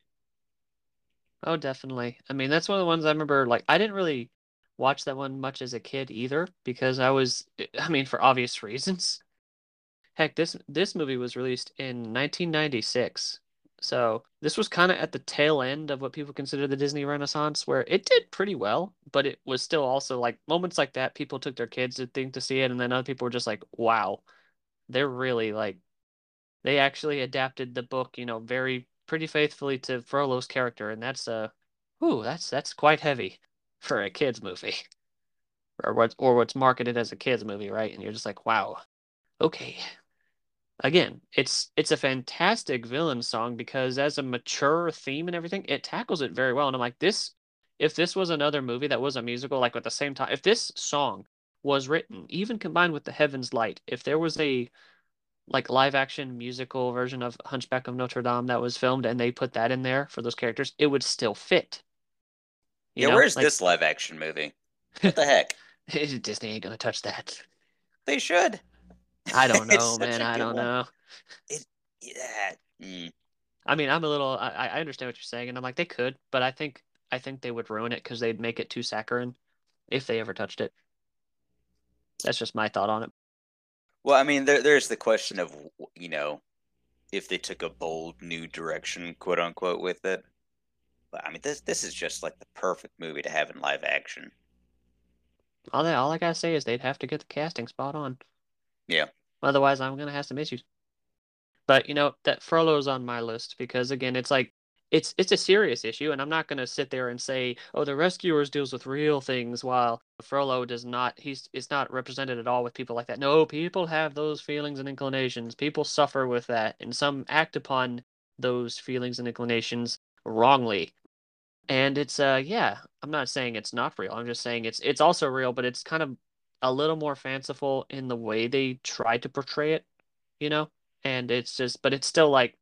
Oh, definitely. I mean, that's one of the ones I remember, like, I didn't really watch that one much as a kid either, because for obvious reasons. Heck, this movie was released in 1996. So this was kind of at the tail end of what people consider the Disney Renaissance, where it did pretty well, but it was still also like moments like that. People took their kids to see it. And then other people were just like, wow, they're really like, they actually adapted the book, you know, very pretty faithfully to Frollo's character. And that's that's quite heavy for a kid's movie, or what's marketed as a kid's movie. Right. And you're just like, wow. Okay. Again, it's a fantastic villain song because as a mature theme and everything, it tackles it very well. And I'm like, if this was another movie that was a musical, like at the same time, if this song was written, even combined with the Heaven's Light, if there was a like live action musical version of Hunchback of Notre Dame that was filmed and they put that in there for those characters, it would still fit. You know? Where's like, this live action movie? What the heck? Disney ain't going to touch that. They should. I don't know, man. I don't know. I mean, I'm a little, I understand what you're saying, and I'm like, they could, but I think they would ruin it because they'd make it too saccharine if they ever touched it. That's just my thought on it. Well, I mean, there's the question of, you know, if they took a bold new direction, quote unquote, with it. But I mean, this is just like the perfect movie to have in live action. All I gotta say is they'd have to get the casting spot on. Yeah. Otherwise, I'm going to have some issues. But, you know, that Frollo's on my list because, again, it's like, it's a serious issue, and I'm not going to sit there and say, oh, the Rescuers deals with real things while Frollo does not, it's not represented at all with people like that. No, people have those feelings and inclinations. People suffer with that, and some act upon those feelings and inclinations wrongly. And it's, I'm not saying it's not real. I'm just saying it's also real, but it's kind of a little more fanciful in the way they try to portray it, you know? And it's just, but it's still like,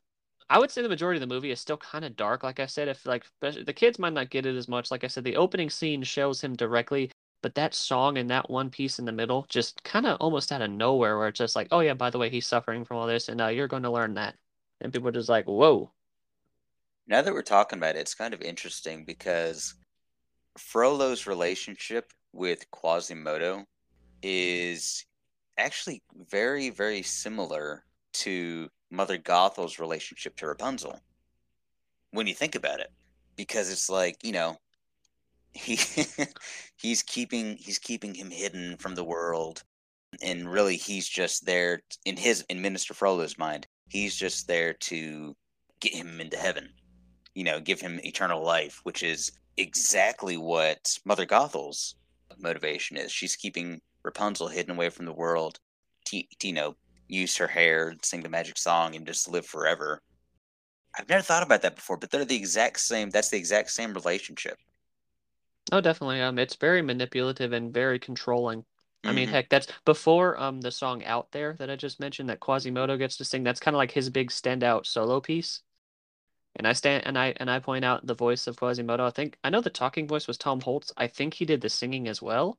I would say the majority of the movie is still kind of dark. Like I said, if like the kids might not get it as much. Like I said, the opening scene shows him directly But that song and that one piece in the middle just kind of almost out of nowhere, where it's just like, oh, yeah, by the way, he's suffering from all this, and you're going to learn that. And people are just like, whoa. Now that we're talking about it, it's kind of interesting because Frollo's relationship with Quasimodo is actually very, very similar to Mother Gothel's relationship to Rapunzel when you think about it, because it's like, you know, he's keeping him hidden from the world, and really he's just there in Minister Frollo's mind, he's just there to get him into heaven, you know, give him eternal life, which is exactly what Mother Gothel's motivation is. She's keeping Rapunzel hidden away from the world to, you know, use her hair, sing the magic song, and just live forever. I've never thought about that before, but they're the exact same. That's the exact same relationship. Oh, definitely. It's very manipulative and very controlling. Mm-hmm. I mean, heck, that's before the song Out There that I just mentioned that Quasimodo gets to sing. That's kind of like his big standout solo piece. And I point out the voice of Quasimodo. I know the talking voice was Tom Holtz. I think he did the singing as well,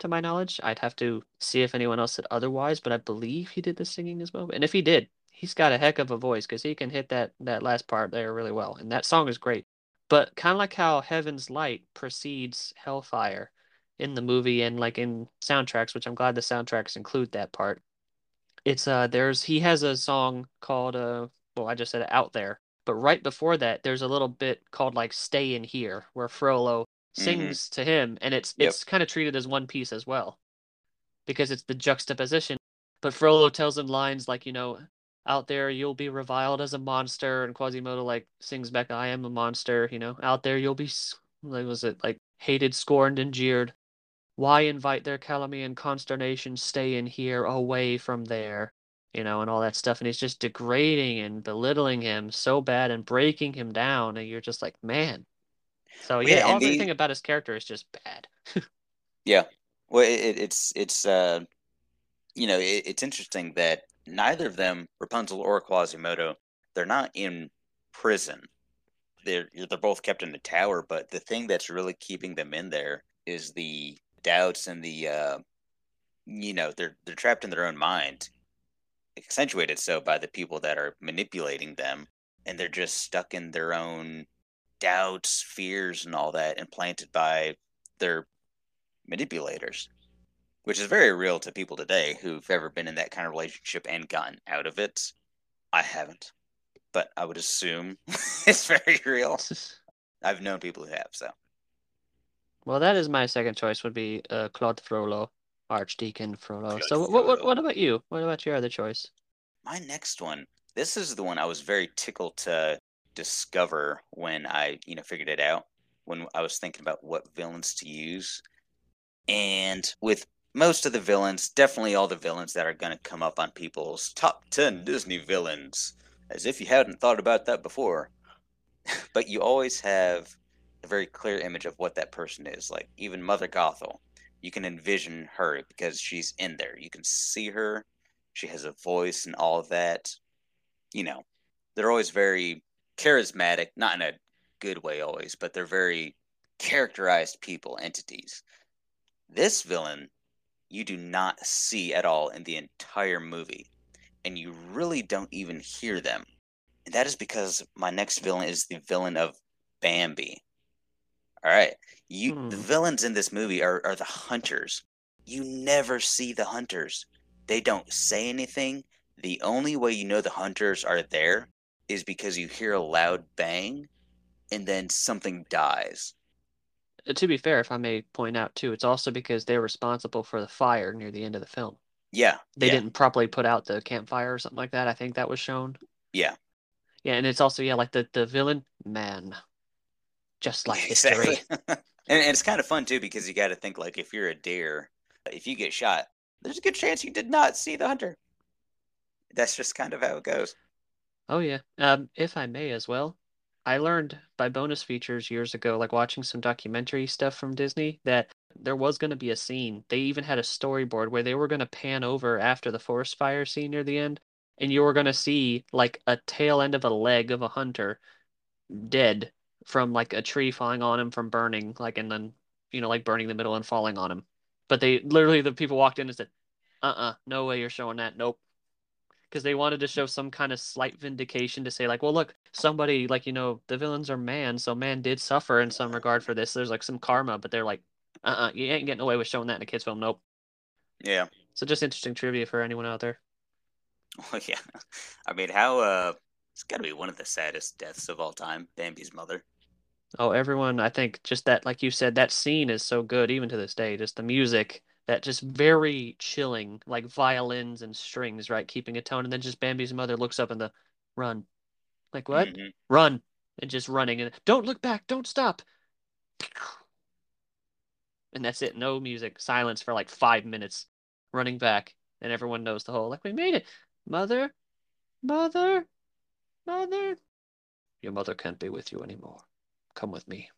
to my knowledge. I'd have to see if anyone else said otherwise, but I believe he did the singing as well. And if he did, he's got a heck of a voice because he can hit that last part there really well. And that song is great. But kind of like how Heaven's Light precedes Hellfire in the movie and like in soundtracks, which I'm glad the soundtracks include that part. It's he has a song called I just said Out There. But right before that, there's a little bit called like Stay in Here, where Frollo sings to him, and it's kind of treated as one piece as well, because it's the juxtaposition. But Frollo tells him lines like, you know, out there you'll be reviled as a monster, and Quasimodo like sings back, I am a monster, you know, out there you'll be hated, scorned, and jeered. Why invite their calumny and consternation? Stay in here, away from there. You know, and all that stuff. And he's just degrading and belittling him so bad and breaking him down. And you're just like, man. So, yeah, everything about his character is just bad. Yeah. Well, it's interesting that neither of them, Rapunzel or Quasimodo, they're not in prison. They're both kept in the tower. But the thing that's really keeping them in there is the doubts and the, they're trapped in their own mind. Accentuated so by the people that are manipulating them, and they're just stuck in their own doubts, fears, and all that implanted by their manipulators, which is very real to people today who've ever been in that kind of relationship and gotten out of it. I haven't, but I would assume it's very real. I've known people who have, so. Well, that is my second choice would be Claude Frollo. Archdeacon Frollo. So what about you? What about your other choice? My next one. This is the one I was very tickled to discover when I, figured it out, when I was thinking about what villains to use. And with most of the villains, definitely all the villains that are going to come up on people's top 10 Disney villains, as if you hadn't thought about that before. But you always have a very clear image of what that person is. Like even Mother Gothel. You can envision her because she's in there. You can see her. She has a voice and all of that. You know, they're always very charismatic, not in a good way always, but they're very characterized people, entities. This villain, you do not see at all in the entire movie, and you really don't even hear them. And that is because my next villain is the villain of Bambi. All right. The villains in this movie are the hunters. You never see the hunters. They don't say anything. The only way you know the hunters are there is because you hear a loud bang and then something dies. To be fair, if I may point out too, it's also because they're responsible for the fire near the end of the film. Yeah. They didn't properly put out the campfire or something like that. I think that was shown. Yeah. Yeah, and it's also, like the villain, man. Just like history. Exactly. and it's kind of fun, too, because you got to think, like, if you're a deer, if you get shot, there's a good chance you did not see the hunter. That's just kind of how it goes. Oh, yeah. If I may as well, I learned by bonus features years ago, like watching some documentary stuff from Disney, that there was going to be a scene. They even had a storyboard where they were going to pan over after the forest fire scene near the end, and you were going to see, like, a tail end of a leg of a hunter dead from like a tree falling on him from burning, like, and then you know, like burning the middle and falling on him. But they literally, the people walked in and said, no way you're showing that. Nope. Because they wanted to show some kind of slight vindication to say, like, well, look, somebody, like, you know, the villains are man, so man did suffer in some regard for this. There's, like, some karma, but they're like, you ain't getting away with showing that in a kid's film. Nope. Yeah. So just interesting trivia for anyone out there. Oh, yeah. I mean, how, it's got to be one of the saddest deaths of all time, Bambi's mother. Oh, everyone, I think just that, like you said, that scene is so good, even to this day, just the music, that just very chilling, like violins and strings, right, keeping a tone. And then just Bambi's mother looks up in the run, like, what? Mm-hmm. Run, and just running, and don't look back, don't stop. And that's it, no music, silence for like 5 minutes, running back, and everyone knows the whole, like, we made it, mother, mother, mother. Your mother can't be with you anymore. Come with me.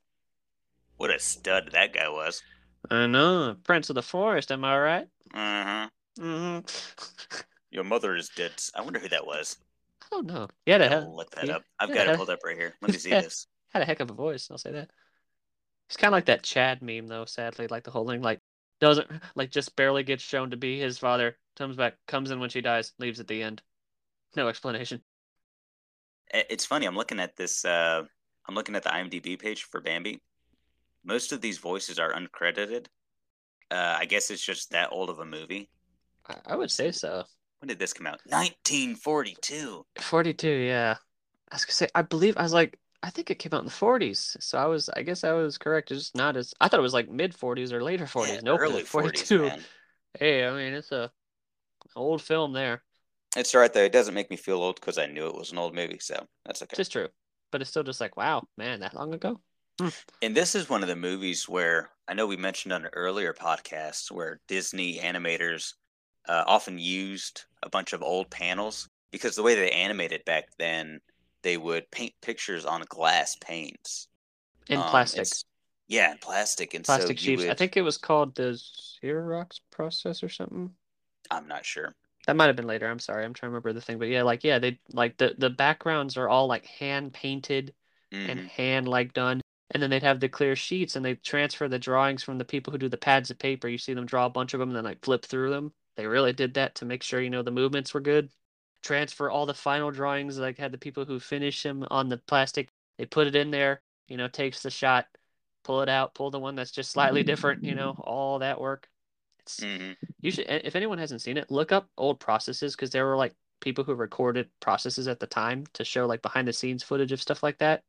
What a stud that guy was. I know. Prince of the Forest, am I right? Mm-hmm. Mm-hmm. Your mother is dead. I wonder who that was. I don't know. Yeah, I'll look that up. I've got it pulled up right here. Let me see this. Had a heck of a voice, I'll say that. It's kind of like that Chad meme, though, sadly. Like, the whole thing, like, doesn't, like, just barely gets shown to be his father. Comes back, comes in when she dies, leaves at the end. No explanation. It's funny. I'm looking at this, I'm looking at the IMDb page for Bambi. Most of these voices are uncredited. I guess it's just that old of a movie. I would say so. When did this come out? 1942. 42, yeah. I was gonna say, I think it came out in the '40s. So I guess I was correct. It's just not as, I thought it was like mid-40s or later '40s. Yeah, nope, early '42. Hey, I mean, it's a old film there. It's right there. It doesn't make me feel old because I knew it was an old movie, so that's okay. It's true. But it's still just like, wow, man, that long ago. And this is one of the movies where I know we mentioned on an earlier podcast where Disney animators often used a bunch of old panels, because the way they animated back then, they would paint pictures on glass panes. In plastic. Yeah, in plastic. And plastic so sheets. I think it was called the Xerox process or something. I'm not sure. That might have been later. I'm sorry. I'm trying to remember the thing. But yeah, like, yeah, they like the backgrounds are all like hand painted and hand like done. And then they'd have the clear sheets and they transfer the drawings from the people who do the pads of paper. You see them draw a bunch of them and then like flip through them. They really did that to make sure, you know, the movements were good. Transfer all the final drawings, like had the people who finish them on the plastic. They put it in there, you know, takes the shot, pull it out, pull the one that's just slightly different, you know, all that work. You should, if anyone hasn't seen it, look up old processes, because there were like people who recorded processes at the time to show like behind the scenes footage of stuff like that,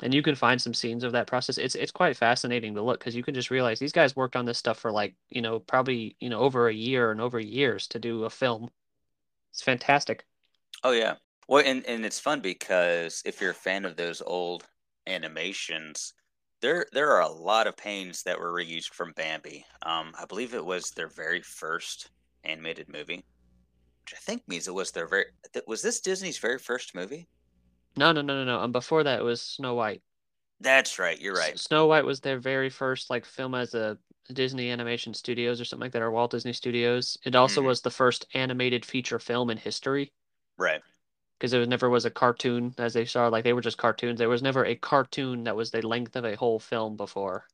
and you can find some scenes of that process. It's quite fascinating to look, because you can just realize these guys worked on this stuff for like, you know, probably, you know, over a year and over years to do a film. It's fantastic. Oh yeah. Well, and it's fun because if you're a fan of those old animations, There are a lot of panes that were reused from Bambi. I believe it was their very first animated movie, which I think means it was their very... Was this Disney's very first movie? No. Before that, it was Snow White. That's right. You're right. Snow White was their very first like film as a Disney Animation Studios or something like that, or Walt Disney Studios. It also was the first animated feature film in history. Right. Because there never was a cartoon, as they saw. Like, they were just cartoons. There was never a cartoon that was the length of a whole film before.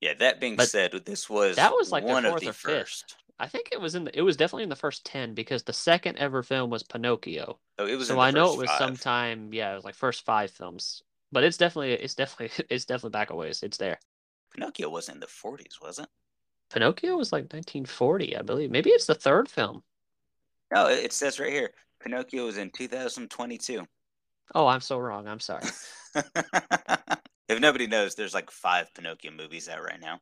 Yeah, that being said, this was that was like one of the first. I think it was definitely in the first 10, because the second ever film was Pinocchio. Oh, it was. So I know it was sometime. Yeah, it was like first 5 films. But it's definitely back a ways. It's there. Pinocchio wasn't in the '40s, was it? Pinocchio was like 1940, I believe. Maybe it's the third film. No, it says right here. Pinocchio was in 2022. Oh, I'm so wrong. I'm sorry. If nobody knows, there's like 5 Pinocchio movies out right now.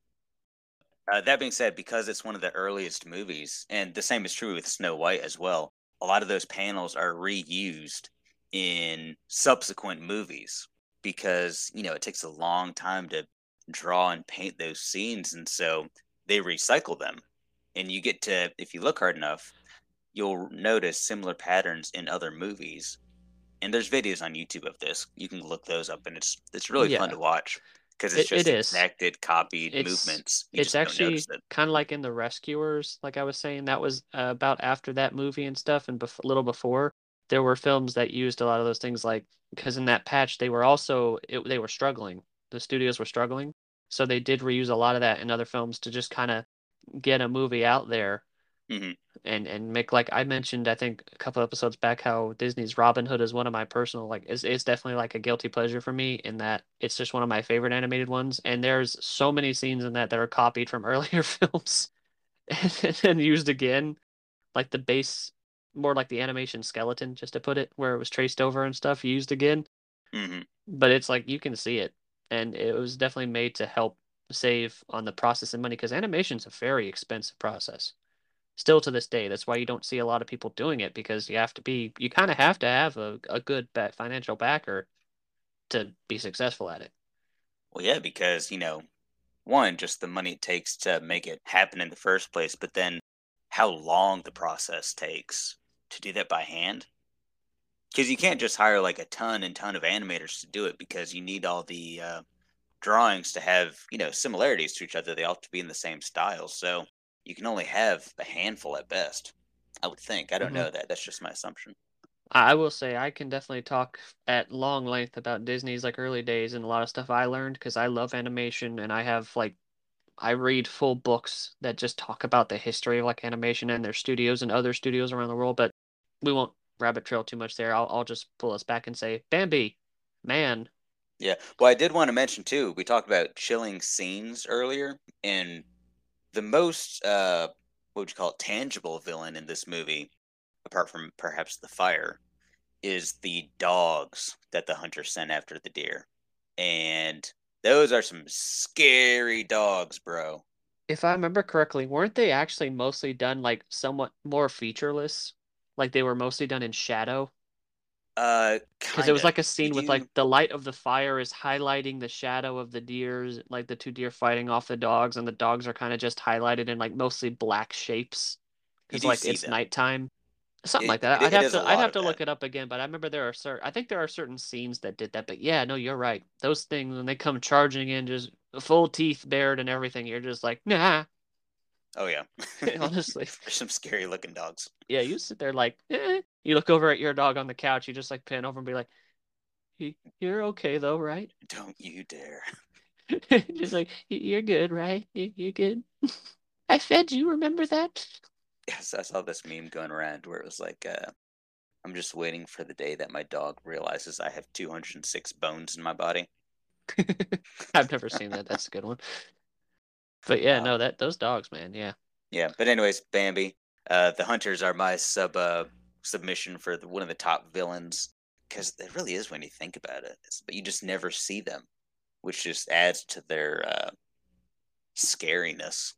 That being said, because it's one of the earliest movies, and the same is true with Snow White as well, a lot of those panels are reused in subsequent movies because, you know, it takes a long time to draw and paint those scenes, and so they recycle them. And you get to, if you look hard enough, you'll notice similar patterns in other movies. And there's videos on YouTube of this. You can look those up, and it's really fun to watch because it's just exacted, copied movements. It's actually kind of like in The Rescuers, like I was saying, that was about after that movie and stuff, and a little before. There were films that used a lot of those things, like because in that patch, they were struggling. The studios were struggling. So they did reuse a lot of that in other films to just kind of get a movie out there. Mm-hmm. And make, like I mentioned, I think a couple episodes back, how Disney's Robin Hood is one of my personal, like, it's definitely like a guilty pleasure for me in that it's just one of my favorite animated ones. And there's so many scenes in that that are copied from earlier films and used again, like the base, more like the animation skeleton, just to put it, where it was traced over and stuff, used again. Mm-hmm. But it's like, you can see it. And it was definitely made to help save on the process and money, because animation's a very expensive process. Still to this day, that's why you don't see a lot of people doing it, because you have to be, you kind of have to have a good financial backer to be successful at it. Well, yeah, because, you know, one, just the money it takes to make it happen in the first place, but then how long the process takes to do that by hand. Because you can't just hire like a ton and ton of animators to do it, because you need all the drawings to have, you know, similarities to each other. They all have to be in the same style. So you can only have a handful at best, I would think. I don't know that. That's just my assumption. I will say I can definitely talk at long length about Disney's like early days and a lot of stuff I learned, because I love animation, and I have like, I read full books that just talk about the history of like animation and their studios and other studios around the world. But we won't rabbit trail too much there. I'll just pull us back and say Bambi, man. Yeah. Well, I did want to mention too, we talked about chilling scenes earlier, and the most, what would you call it, tangible villain in this movie, apart from perhaps the fire, is the dogs that the hunter sent after the deer. And those are some scary dogs, bro. If I remember correctly, weren't they actually mostly done, like, somewhat more featureless? Like, they were mostly done in shadow? Because there was, like, a scene with, like, the light of the fire is highlighting the shadow of the deers, like, the two deer fighting off the dogs, and the dogs are kind of just highlighted in, like, mostly black shapes. Because, like, it's nighttime. Something like that. I'd have to look it up again, but I remember there are certain scenes that did that. But yeah, no, you're right. Those things, when they come charging in, just full teeth bared and everything, you're just like, nah. Oh, yeah. Honestly. There's some scary looking dogs. Yeah, you sit there like, eh. You look over at your dog on the couch, you just like pan over and be like, you're okay though, right? Don't you dare. Just like, you're good, right? You're good. I fed you, remember that? Yes, I saw this meme going around where it was like, I'm just waiting for the day that my dog realizes I have 206 bones in my body. I've never seen that. That's a good one. But yeah, no, those dogs, man, yeah. Yeah, but anyways, Bambi, the hunters are my submission for one of the top villains, because it really is when you think about it. But you just never see them, which just adds to their scariness.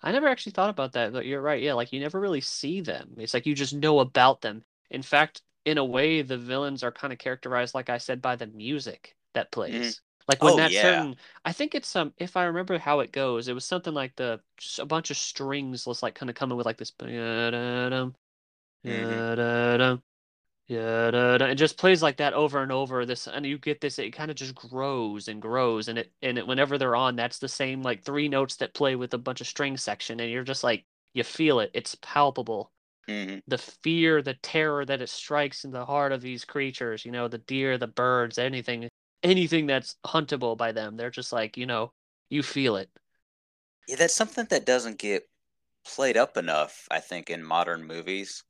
I never actually thought about that, but you're right, yeah, like you never really see them. It's like you just know about them. In fact, in a way, the villains are kind of characterized, like I said, by the music that plays. Mm-hmm. Like when certain, I think it's some, if I remember how it goes, it was something like just a bunch of strings was like kind of coming with like this, it just plays like that over and over this, and you get this, it kind of just grows and grows, and it whenever they're on, that's the same like three notes that play with a bunch of string section, and you're just like, you feel it, it's palpable. Mm-hmm. The fear, the terror that it strikes in the heart of these creatures, you know, the deer, the birds, anything that's huntable by them, they're just like, you know, you feel it. Yeah, that's something that doesn't get played up enough, I think, in modern movies,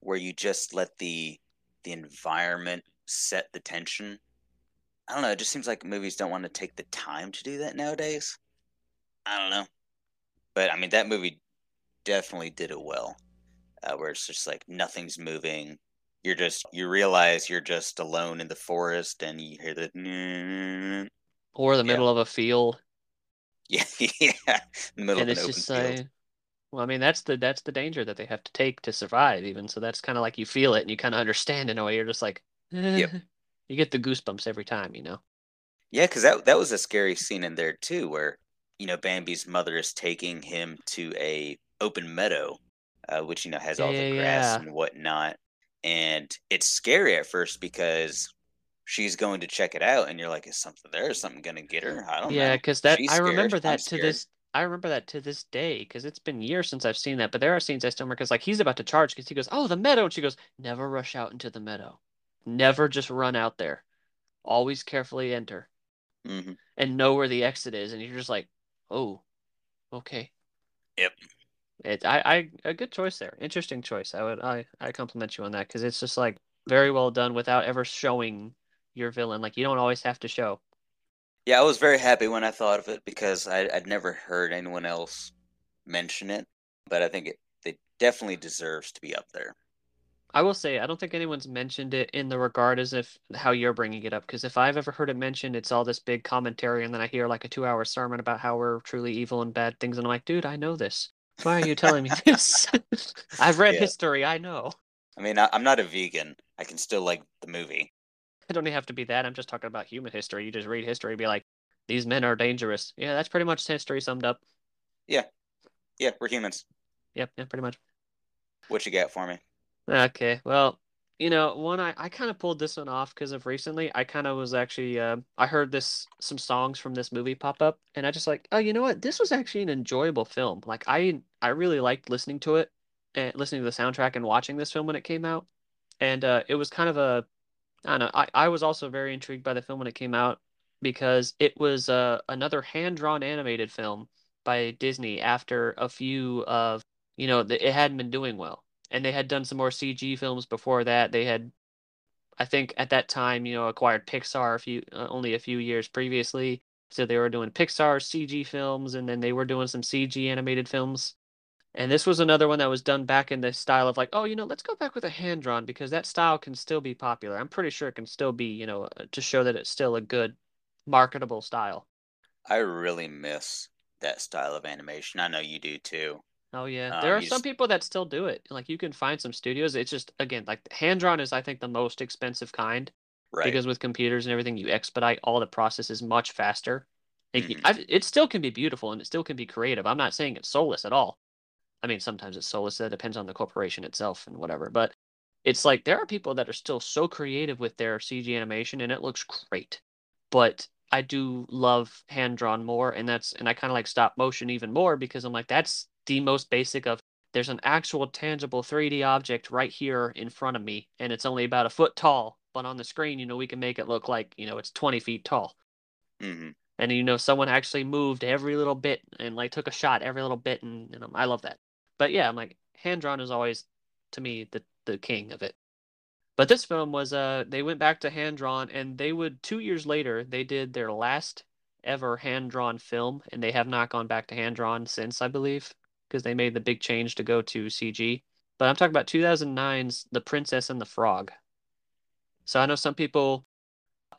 where you just let the environment set the tension. I don't know, it just seems like movies don't want to take the time to do that nowadays. I don't know. But, I mean, that movie definitely did it well, where it's just like nothing's moving. You realize you're just alone in the forest, and you hear the or the middle of a field. Yeah, yeah, the middle and of an open field. Well, I mean, that's the danger that they have to take to survive. Even so, that's kind of like you feel it, and you kind of understand in a way. You're just like, You get the goosebumps every time, you know. Yeah, because that was a scary scene in there too, where you know Bambi's mother is taking him to a open meadow, which you know has all the grass and whatnot. And it's scary at first because she's going to check it out, and you're like, "Is something there? Is something gonna get her?" I don't know. Yeah, because I remember that to this day, because it's been years since I've seen that. But there are scenes I still remember, because like he's about to charge, because he goes, "Oh, the meadow," and she goes, "Never rush out into the meadow. Never just run out there. Always carefully enter." mm-hmm. and know where the exit is, and you're just like, oh, okay. Yep. A good choice there. Interesting choice. I compliment you on that, because it's just like very well done without ever showing your villain. Like, you don't always have to show. Yeah, I was very happy when I thought of it, because I'd never heard anyone else mention it, but I think it definitely deserves to be up there. I will say, I don't think anyone's mentioned it in the regard as if how you're bringing it up, because if I've ever heard it mentioned, it's all this big commentary, and then I hear like a 2-hour sermon about how we're truly evil and bad things, and I'm like, dude, I know this. Why are you telling me this? I've read history, I know. I mean, I'm not a vegan. I can still like the movie. I don't have to be that. I'm just talking about human history. You just read history and be like, these men are dangerous. Yeah, that's pretty much history summed up. Yeah. Yeah, we're humans. Yep, yeah, pretty much. What you got for me? Okay, well, you know, one, I kind of pulled this one off because of recently. I kind of was actually, I heard some songs from this movie pop up, and I just like, oh, you know what? This was actually an enjoyable film. Like, I really liked listening to it, and listening to the soundtrack and watching this film when it came out. And it was kind of a... I don't know. I was also very intrigued by the film when it came out, because it was another hand-drawn animated film by Disney after a few of, you know, it hadn't been doing well. And they had done some more CG films before that. They had, I think at that time, you know, acquired Pixar only a few years previously. So they were doing Pixar CG films, and then they were doing some CG animated films. And this was another one that was done back in the style of like, oh, you know, let's go back with a hand-drawn, because that style can still be popular. I'm pretty sure it can still be, you know, to show that it's still a good, marketable style. I really miss that style of animation. I know you do too. Oh, yeah. There are some people that still do it. Like, you can find some studios. It's just, again, like hand-drawn is, I think, the most expensive kind. Right. Because with computers and everything, you expedite all the processes much faster. Mm-hmm. It still can be beautiful, and it still can be creative. I'm not saying it's soulless at all. I mean, sometimes it's soulless. That depends on the corporation itself and whatever. But it's like there are people that are still so creative with their CG animation, and it looks great. But I do love hand-drawn more, and I kind of like stop motion even more, because I'm like, that's the most basic of, there's an actual tangible 3D object right here in front of me, and it's only about a foot tall. But on the screen, you know, we can make it look like, you know, it's 20 feet tall. Mm-hmm. And, you know, someone actually moved every little bit and like took a shot every little bit, and I love that. But yeah, I'm like, hand-drawn is always, to me, the king of it. But this film was, they went back to hand-drawn, and 2 years later, they did their last ever hand-drawn film, and they have not gone back to hand-drawn since, I believe, because they made the big change to go to CG. But I'm talking about 2009's The Princess and the Frog. So I know some people,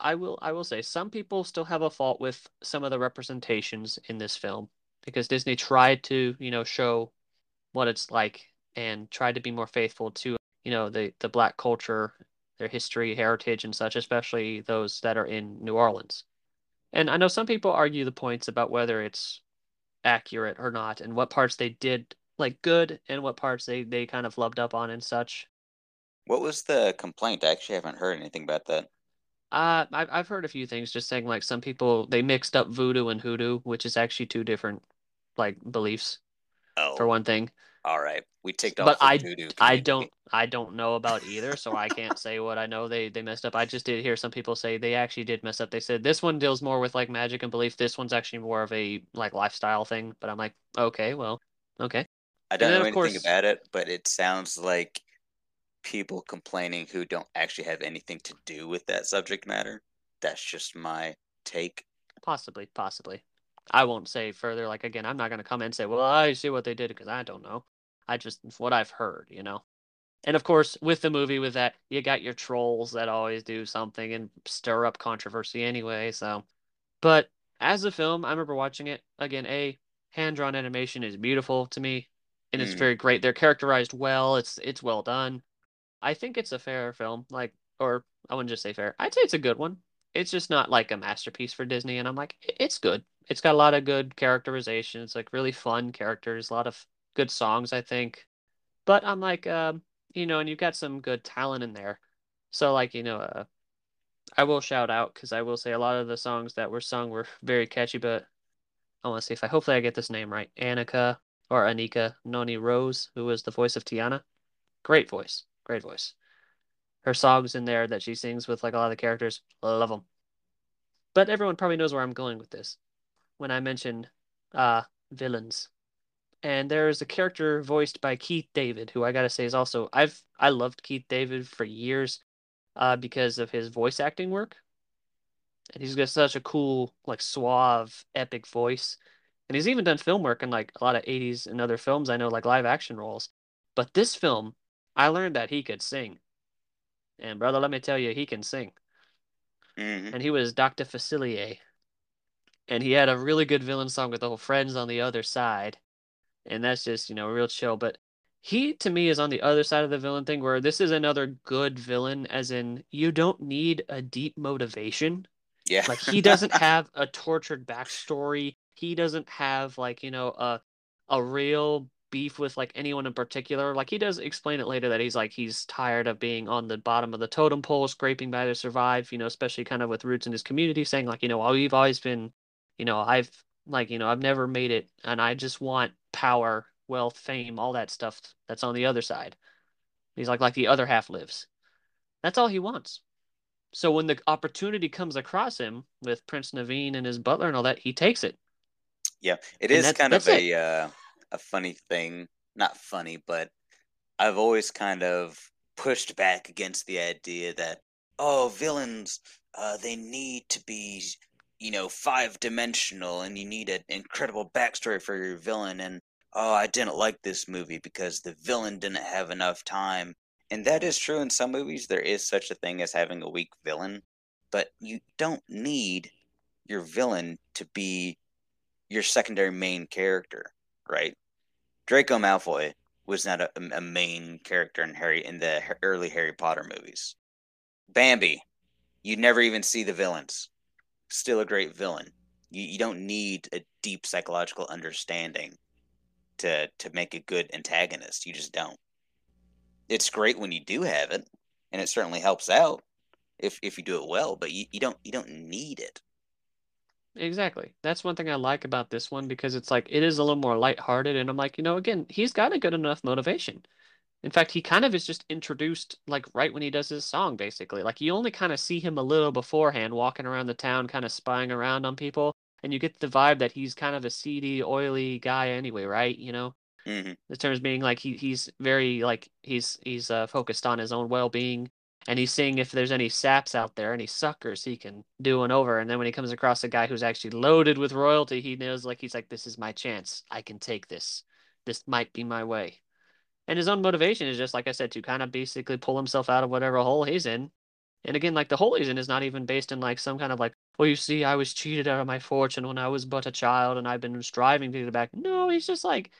I will say, some people still have a fault with some of the representations in this film, because Disney tried to, you know, show what it's like and tried to be more faithful to, you know, the Black culture, their history, heritage, and such, especially those that are in New Orleans. And I know some people argue the points about whether it's accurate or not, and what parts they did like good and what parts they kind of flubbed up on and such. What was the complaint? I actually haven't heard anything about that. I've heard a few things just saying like some people, they mixed up voodoo and hoodoo, which is actually two different like beliefs. Oh, for one thing. All right. We ticked off. But I don't know about either, so I can't say what I know they messed up. I just did hear some people say they actually did mess up. They said this one deals more with like magic and belief. This one's actually more of a like lifestyle thing. But I'm like, okay, well, okay. I don't know anything about it, but it sounds like people complaining who don't actually have anything to do with that subject matter. That's just my take. Possibly. I won't say further. Like, again, I'm not going to come and say, well, I see what they did, because I don't know. It's what I've heard, you know? And of course, with the movie, with that, you got your trolls that always do something and stir up controversy anyway. So, but as a film, I remember watching it again. Hand-drawn animation is beautiful to me, and it's very great. They're characterized well. It's well done. I think it's a fair film, like, or I wouldn't just say fair. I'd say it's a good one. It's just not like a masterpiece for Disney. And I'm like, it's good. It's got a lot of good characterizations, like really fun characters, a lot of good songs, I think. But I'm like, you know, and you've got some good talent in there. So, like, you know, I will shout out, because I will say a lot of the songs that were sung were very catchy. But I want to see if hopefully I get this name right. Anika Noni Rose, who was the voice of Tiana. Great voice. Her songs in there that she sings with like a lot of the characters, love them. But everyone probably knows where I'm going with this when I mention villains. And there is a character voiced by Keith David, who I gotta say is also... I loved Keith David for years because of his voice acting work. And he's got such a cool, like, suave, epic voice. And he's even done film work in, like, a lot of 80s and other films I know, like live-action roles. But this film, I learned that he could sing. And, brother, let me tell you, he can sing. Mm-hmm. And he was Dr. Facilier. And he had a really good villain song with the whole Friends on the Other Side. And that's just, you know, real chill. But he, to me, is on the other side of the villain thing, where this is another good villain, as in, you don't need a deep motivation. Yeah. Like, he doesn't have a tortured backstory. He doesn't have, like, you know, a real beef with, like, anyone in particular. Like, he does explain it later that he's, like, he's tired of being on the bottom of the totem pole, scraping by to survive, you know, especially kind of with roots in his community, saying, like, you know, we've always been, you know, I've never made it, and I just want power, wealth, fame, all that stuff that's on the other side. He's like the other half lives. That's all he wants. So when the opportunity comes across him with Prince Naveen and his butler and all that, he takes it. Yeah, it is kind of a funny thing. Not funny, but I've always kind of pushed back against the idea that, oh, villains, they need to be, you know, five-dimensional, and you need an incredible backstory for your villain. And, oh, I didn't like this movie because the villain didn't have enough time. And that is true in some movies. There is such a thing as having a weak villain, but you don't need your villain to be your secondary main character, right? Draco Malfoy was not a main character in the early Harry Potter movies. Bambi, you never even see the villains. Still a great villain. You don't need a deep psychological understanding to make a good antagonist. You just don't. It's great when you do have it, and it certainly helps out if you do it well, but you don't need it. Exactly. That's one thing I like about this one, because it's like, it is a little more lighthearted, and I'm like, you know, again, he's got a good enough motivation. In fact, he kind of is just introduced, like, right when he does his song, basically. Like, you only kind of see him a little beforehand, walking around the town, kind of spying around on people, and you get the vibe that he's kind of a seedy, oily guy anyway, right? You know? Mm-hmm. The terms being, like, he's very, like, he's focused on his own well-being, and he's seeing if there's any saps out there, any suckers he can do one over, and then when he comes across a guy who's actually loaded with royalty, he knows, like, he's like, this is my chance. I can take this. This might be my way. And his own motivation is just, like I said, to kind of basically pull himself out of whatever hole he's in. And again, like, the hole he's in is not even based in, like, some kind of, like, well, you see, I was cheated out of my fortune when I was but a child, and I've been striving to get it back. No, he's just like,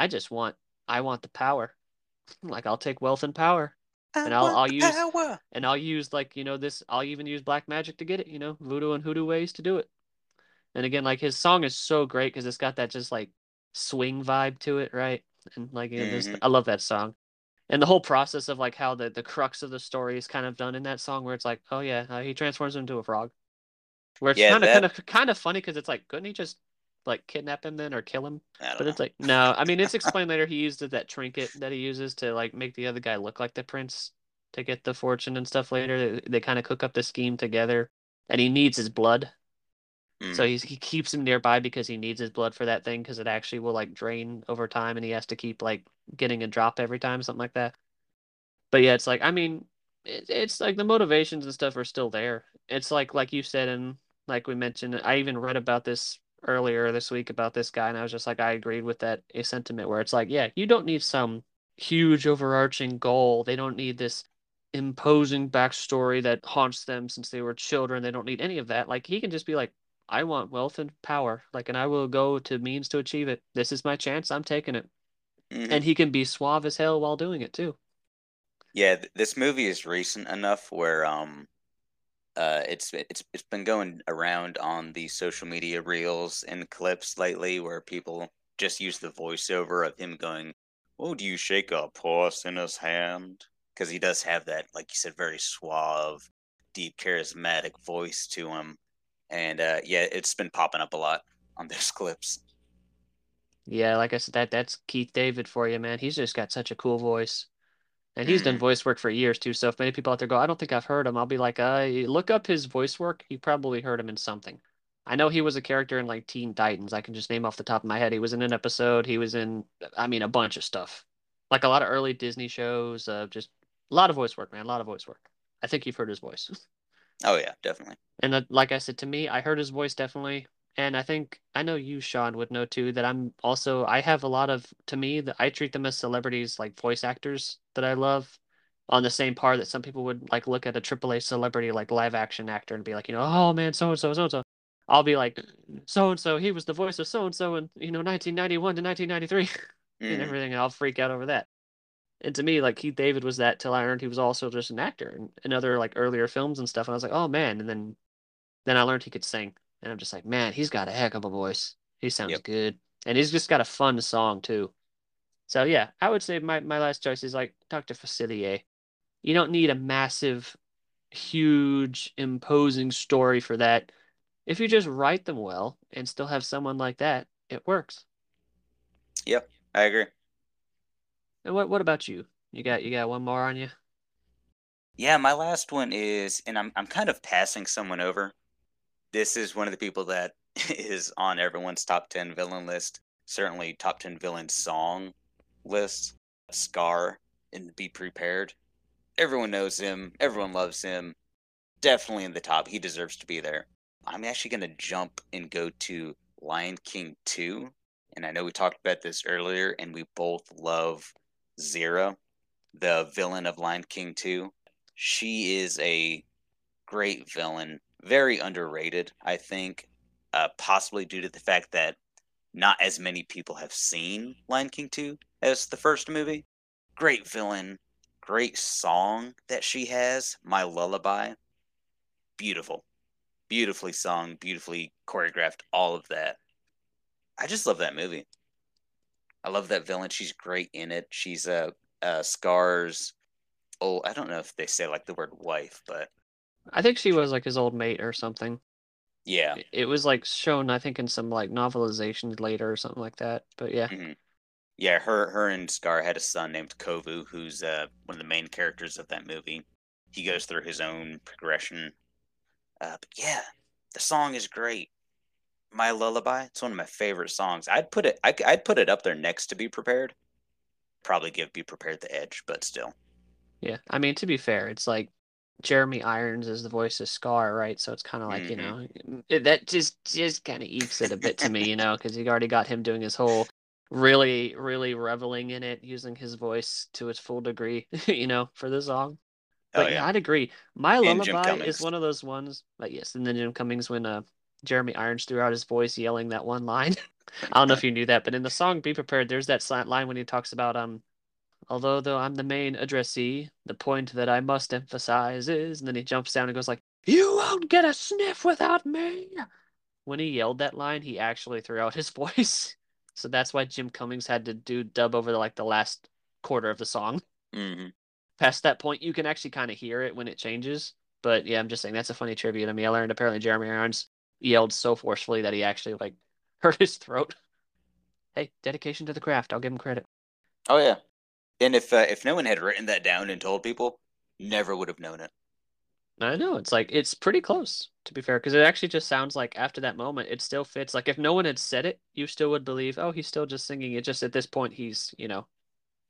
I want the power. Like, I'll take wealth and power. And I'll use, like, you know, this, I'll even use black magic to get it, you know, voodoo and hoodoo ways to do it. And again, like, his song is so great because it's got that just, like, swing vibe to it, right? And, like, you know, mm-hmm. I love that song, and the whole process of, like, how the crux of the story is kind of done in that song, where it's like, oh yeah, he transforms him into a frog, where it's kind of funny because it's like, couldn't he just, like, kidnap him then, or kill him? It's like, no, I mean, it's explained later he used that trinket that he uses to, like, make the other guy look like the prince to get the fortune and stuff later. They kind of cook up the scheme together, and he needs his blood. So he keeps him nearby because he needs his blood for that thing, because it actually will, like, drain over time, and he has to keep, like, getting a drop every time, something like that. But yeah, it's like, I mean, it's like the motivations and stuff are still there. It's like you said, and like we mentioned, I even read about this earlier this week about this guy, and I was just like, I agreed with that sentiment, where it's like, yeah, you don't need some huge overarching goal. They don't need this imposing backstory that haunts them since they were children. They don't need any of that. Like, he can just be like, I want wealth and power, like, and I will go to means to achieve it. This is my chance. I'm taking it. Mm-hmm. And he can be suave as hell while doing it too. Yeah, this movie is recent enough where it's been going around on the social media reels and clips lately, where people just use the voiceover of him going, "Oh, do you shake a horse in his hand?" Because he does have that, like you said, very suave, deep, charismatic voice to him. And yeah, it's been popping up a lot on those clips. Yeah, like I said, that's Keith David for you, man. He's just got such a cool voice. And he's done voice work for years too. So if many people out there go, I don't think I've heard him, I'll be like, look up his voice work. You probably heard him in something. I know he was a character in like Teen Titans. I can just name off the top of my head. He was in an episode. He was in, I mean, a bunch of stuff. Like a lot of early Disney shows. Just a lot of voice work, man. A lot of voice work. I think you've heard his voice. Oh, yeah, definitely. And like I said, to me, I heard his voice definitely. And I think, I know you, Sean, would know too, that I'm also, I have a lot of, to me, that I treat them as celebrities, like voice actors that I love, on the same par that some people would like look at a AAA celebrity, like live action actor, and be like, you know, oh man, so-and-so, so-and-so. I'll be like, so-and-so, he was the voice of so-and-so in, you know, 1991 to 1993 and everything, and I'll freak out over that. And to me, like, Keith David was that till I learned he was also just an actor in other, like, earlier films and stuff. And I was like, oh, man. And then I learned he could sing. And I'm just like, man, he's got a heck of a voice. He sounds good. And he's just got a fun song, too. So, yeah, I would say my last choice is, like, Dr. Facilier. You don't need a massive, huge, imposing story for that. If you just write them well and still have someone like that, it works. Yep, I agree. And what about you? You got one more on you? Yeah, my last one is, and I'm kind of passing someone over. This is one of the people that is on everyone's top 10 villain list, certainly top 10 villain song list. Scar in Be Prepared. Everyone knows him. Everyone loves him. Definitely in the top. He deserves to be there. I'm actually going to jump and go to Lion King 2. And I know we talked about this earlier, and we both love Zira, the villain of Lion King 2. She is a great villain, very underrated, I think, possibly due to the fact that not as many people have seen Lion King 2 as the first movie. Great villain, great song that she has, My Lullaby. Beautiful. Beautifully sung, beautifully choreographed, all of that. I just love that movie. I love that villain. She's great in it. She's Scar's old, I don't know if they say like the word wife, but I think she was like his old mate or something. Yeah. It was like shown, I think, in some like novelizations later or something like that. But yeah. Mm-hmm. Yeah, her and Scar had a son named Kovu, who's one of the main characters of that movie. He goes through his own progression. But yeah, the song is great. My Lullaby, it's one of my favorite songs. I'd put it up there next to Be Prepared. Probably give Be Prepared the edge, but still. Yeah, I mean, to be fair, it's like Jeremy Irons is the voice of Scar, right? So it's kind of like, you know, that just kind of eats it a bit to me, you know, because you already got him doing his whole really, really reveling in it, using his voice to its full degree, you know, for the song. But yeah, I'd agree. My Lullaby is one of those ones, like, yes, and then Jim Cummings when Jeremy Irons threw out his voice yelling that one line. I don't know if you knew that, but in the song Be Prepared, there's that line when he talks about, although I'm the main addressee, the point that I must emphasize is, and then he jumps down and goes like, you won't get a sniff without me. When he yelled that line, he actually threw out his voice. So that's why Jim Cummings had to dub over the last quarter of the song. Mm-hmm. Past that point, you can actually kind of hear it when it changes. But yeah, I'm just saying that's a funny tribute to me. I learned apparently Jeremy Irons yelled so forcefully that he actually like hurt his throat. Hey, dedication to the craft. I'll give him credit. Oh yeah, and if no one had written that down and told people, never would have known it. I know, it's like it's pretty close to be fair, because it actually just sounds like after that moment, it still fits. Like if no one had said it, you still would believe. Oh, he's still just singing it. Just at this point, he's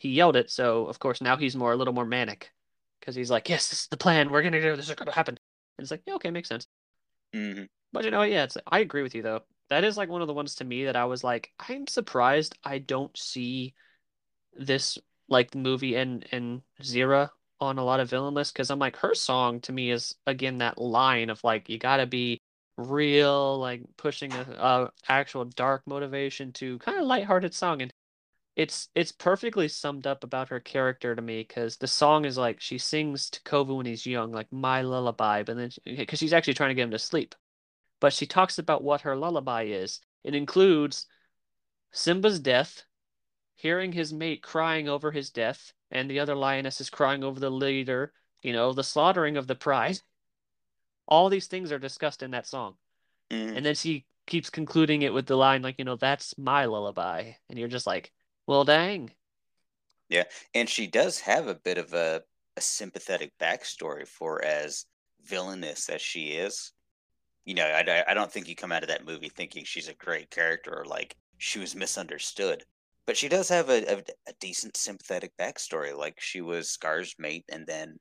he yelled it. So of course now he's a little more manic because he's like, yes, this is the plan. We're gonna do this. It's gonna happen. And it's like, yeah, okay, makes sense. Mm-hmm. But you know, yeah, I agree with you though. That is like one of the ones to me that I was like, I'm surprised I don't see this like movie and Zira on a lot of villain lists, because I'm like, her song to me is again that line of like, you gotta be real, like pushing a actual dark motivation to kind of lighthearted song, and it's perfectly summed up about her character to me, because the song is like she sings to Kovu when he's young, like my lullaby, but then because she's actually trying to get him to sleep. But she talks about what her lullaby is. It includes Simba's death, hearing his mate crying over his death, and the other lionesses crying over the leader, you know, the slaughtering of the pride. All these things are discussed in that song. And then she keeps concluding it with the line, like, you know, that's my lullaby. And you're just like, well, dang. Yeah, and she does have a bit of a sympathetic backstory for as villainous as she is. You know, I don't think you come out of that movie thinking she's a great character or like she was misunderstood. But she does have a decent sympathetic backstory. Like, she was Scar's mate, and then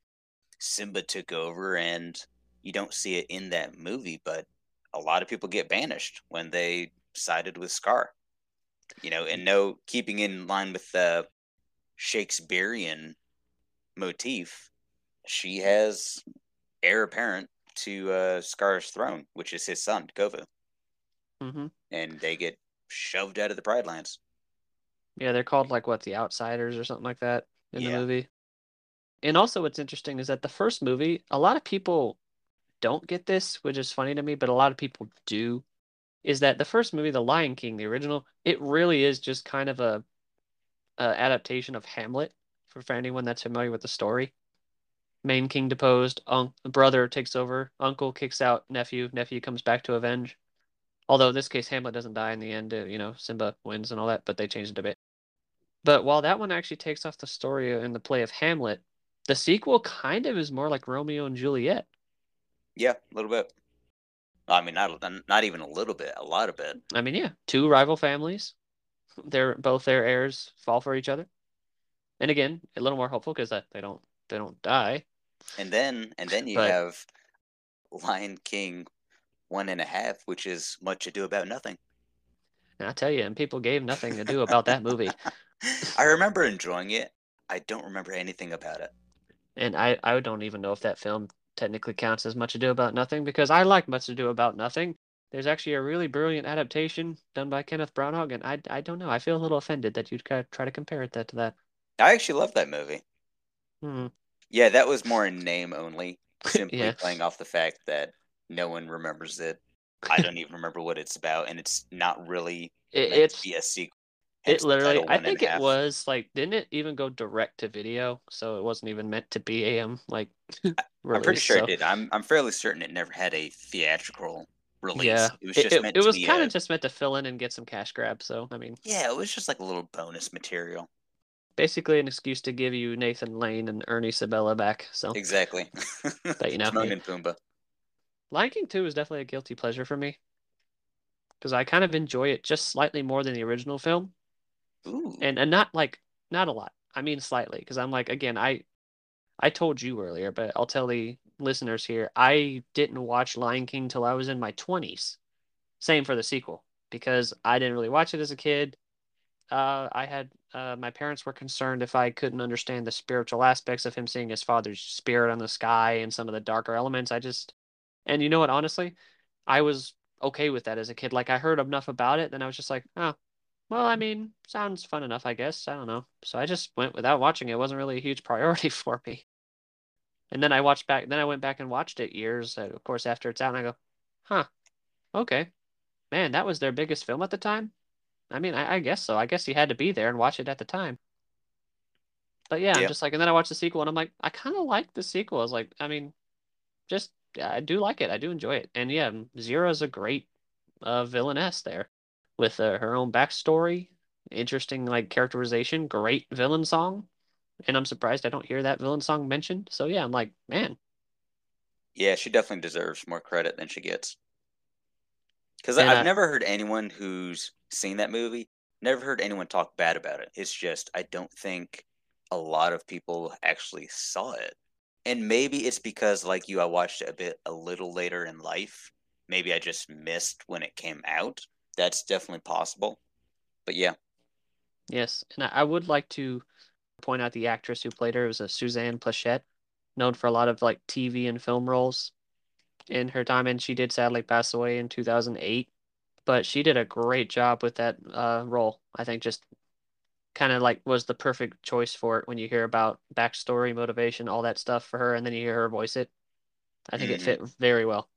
Simba took over, and you don't see it in that movie, but a lot of people get banished when they sided with Scar. You know, and no, keeping in line with the Shakespearean motif, she has heir apparent to Scar's throne, which is his son, Kovu. Mm-hmm. And they get shoved out of the Pride Lands. Yeah, they're called, like, what, the Outsiders or something like that in the movie. And also what's interesting is that the first movie, a lot of people don't get this, which is funny to me, but a lot of people do, is that the first movie, The Lion King, the original, it really is just kind of a adaptation of Hamlet, for anyone that's familiar with the story. Main king deposed, brother takes over, uncle kicks out nephew, nephew comes back to avenge. Although in this case, Hamlet doesn't die in the end, you know, Simba wins and all that, but they changed it a bit. But while that one actually takes off the story in the play of Hamlet, the sequel kind of is more like Romeo and Juliet. Yeah, a little bit. I mean, not even a little bit, a lot of it. I mean, yeah, two rival families. They're both their heirs fall for each other. And again, a little more hopeful because they don't die. And then you have Lion King 1.5, which is Much Ado About Nothing. And I tell you, and people gave nothing to do about that movie. I remember enjoying it. I don't remember anything about it. And I don't even know if that film technically counts as Much Ado About Nothing, because I like Much Ado About Nothing. There's actually a really brilliant adaptation done by Kenneth Branagh, and I don't know. I feel a little offended that you'd try to compare it to that. I actually love that movie. Hmm. Yeah, that was more in name only, simply playing off the fact that no one remembers it. I don't even remember what it's about, and it's not really it's to be a sequel. It literally, I think it was like, didn't it even go direct to video? So it wasn't even meant to be like. I'm pretty sure it did. I'm fairly certain it never had a theatrical release. Yeah, it was just meant. It was kind of just meant to fill in and get some cash grab. So I mean, yeah, it was just like a little bonus material. Basically an excuse to give you Nathan Lane and Ernie Sabella back. So exactly. But you know, Timon and Pumbaa. Lion King 2 is definitely a guilty pleasure for me, because I kind of enjoy it just slightly more than the original film. Ooh. And not a lot. I mean slightly, because I'm like, again, I told you earlier, but I'll tell the listeners here, I didn't watch Lion King till I was in my 20s. Same for the sequel, because I didn't really watch it as a kid. I had my parents were concerned if I couldn't understand the spiritual aspects of him seeing his father's spirit on the sky and some of the darker elements. And you know what, honestly, I was okay with that as a kid. Like, I heard enough about it, then I was just like, oh, well, I mean, sounds fun enough, I guess. I don't know. So I just went without watching it. It wasn't really a huge priority for me. And then I went back and watched it years, of course, after it's out, and I go, huh, okay. Man, that was their biggest film at the time? I mean, I guess so. I guess you had to be there and watch it at the time. But yeah, I'm just like, and then I watched the sequel, and I'm like, I kind of like the sequel. I was like, I mean, just, I do like it. I do enjoy it. And yeah, Zira's a great villainess there with her own backstory, interesting like characterization, great villain song. And I'm surprised I don't hear that villain song mentioned. So yeah, I'm like, man. Yeah, she definitely deserves more credit than she gets. Because I've never heard anyone who's seen that movie, never heard anyone talk bad about it. It's just, I don't think a lot of people actually saw it. And maybe it's because, like you, I watched it a little later in life. Maybe I just missed when it came out. That's definitely possible. But yeah. Yes, and I would like to point out the actress who played her. It was a Suzanne Plachette, known for a lot of like TV and film roles in her time, and she did sadly pass away in 2008. But she did a great job with that role. I think just kind of like was the perfect choice for it when you hear about backstory, motivation, all that stuff for her, and then you hear her voice it. I think it fit very well.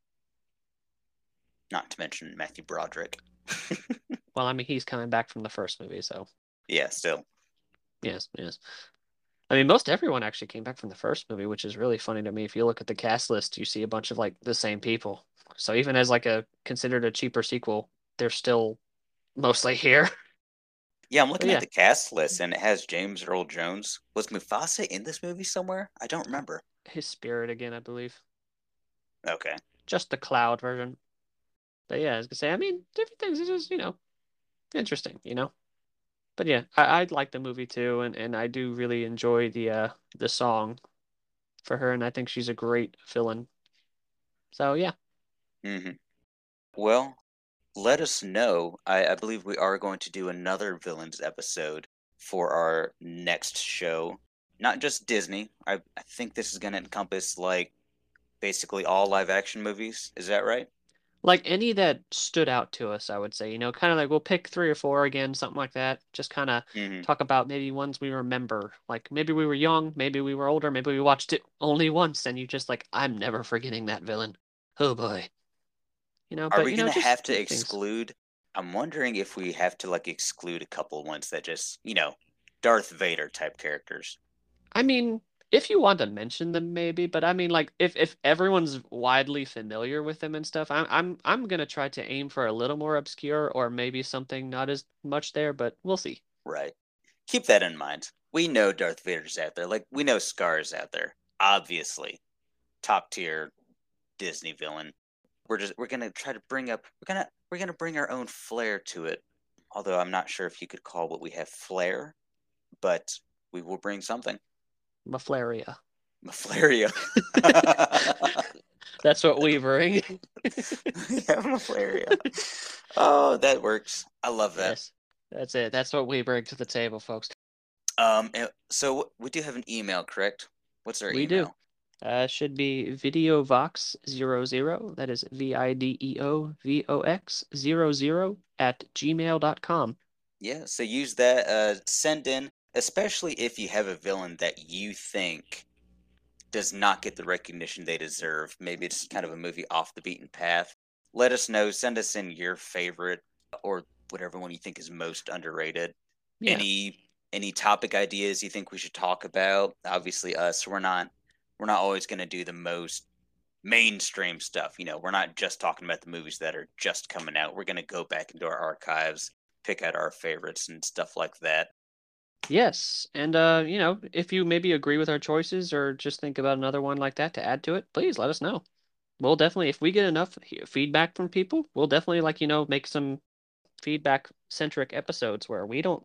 Not to mention Matthew Broderick. Well, I mean, he's coming back from the first movie, so. Yeah, still. Yes. I mean, most everyone actually came back from the first movie, which is really funny to me. If you look at the cast list, you see a bunch of like the same people. So even as like considered a cheaper sequel, they're still mostly here. Yeah, I'm looking at the cast list, and it has James Earl Jones. Was Mufasa in this movie somewhere? I don't remember. His spirit again, I believe. Okay. Just the cloud version. But yeah, I was going to say, I mean, different things. It's just, you know, interesting, you know? But yeah, I like the movie too, and I do really enjoy the song for her, and I think she's a great villain. So yeah. Mm-hmm. Well, let us know. I believe we are going to do another villains episode for our next show. Not just Disney. I think this is going to encompass like basically all live action movies. Is that right? Like any that stood out to us, I would say, you know, kind of like we'll pick 3 or 4 again, something like that. Just kind of talk about maybe ones we remember. Like maybe we were young, maybe we were older, maybe we watched it only once and you just like, I'm never forgetting that villain. Oh boy. You know, are we going to have to exclude things? I'm wondering if we have to like exclude a couple ones that just, you know, Darth Vader type characters. I mean, if you want to mention them, maybe, but I mean, like if everyone's widely familiar with them and stuff, I'm going to try to aim for a little more obscure or maybe something not as much there, but we'll see. Right. Keep that in mind. We know Darth Vader's out there. Like we know Scar's out there. Obviously. Top tier Disney villain. We're gonna try to bring up we're gonna bring our own flair to it. Although I'm not sure if you could call what we have flair, but we will bring something. Maflaria. That's what we bring. Maflaria. Oh, that works. I love that. Yes, that's it. That's what we bring to the table, folks. So we do have an email, correct? What's our email? We do. Should be videovox00. That is videovox00@gmail.com. Yeah, so use that. Send in, especially if you have a villain that you think does not get the recognition they deserve. Maybe it's kind of a movie off the beaten path. Let us know. Send us in your favorite or whatever one you think is most underrated. Yeah. Any topic ideas you think we should talk about? Obviously, us. We're not always going to do the most mainstream stuff. You know, we're not just talking about the movies that are just coming out. We're going to go back into our archives, pick out our favorites and stuff like that. Yes. And, you know, if you maybe agree with our choices or just think about another one like that to add to it, please let us know. We'll definitely, if we get enough feedback from people, we'll definitely like, you know, make some feedback centric episodes where we won't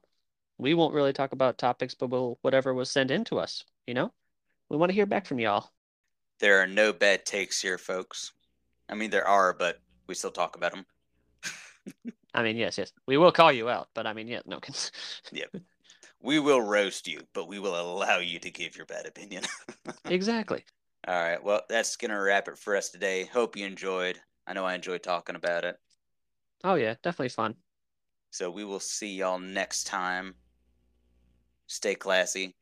really talk about topics, but whatever was sent in to us, you know? We want to hear back from y'all. There are no bad takes here, folks. I mean, there are, but we still talk about them. I mean, yes. We will call you out, but I mean, yeah, no. Yep. We will roast you, but we will allow you to give your bad opinion. Exactly. All right. Well, that's going to wrap it for us today. Hope you enjoyed. I know I enjoyed talking about it. Oh, yeah. Definitely fun. So we will see y'all next time. Stay classy.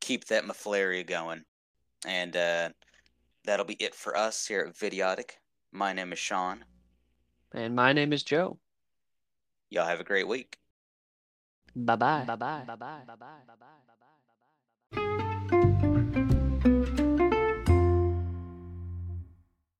Keep that Maflaria going. And that'll be it for us here at Vidiotic. My name is Sean. And my name is Joe. Y'all have a great week. Bye-bye. Bye-bye. Bye-bye. Bye-bye. Bye-bye. Bye-bye.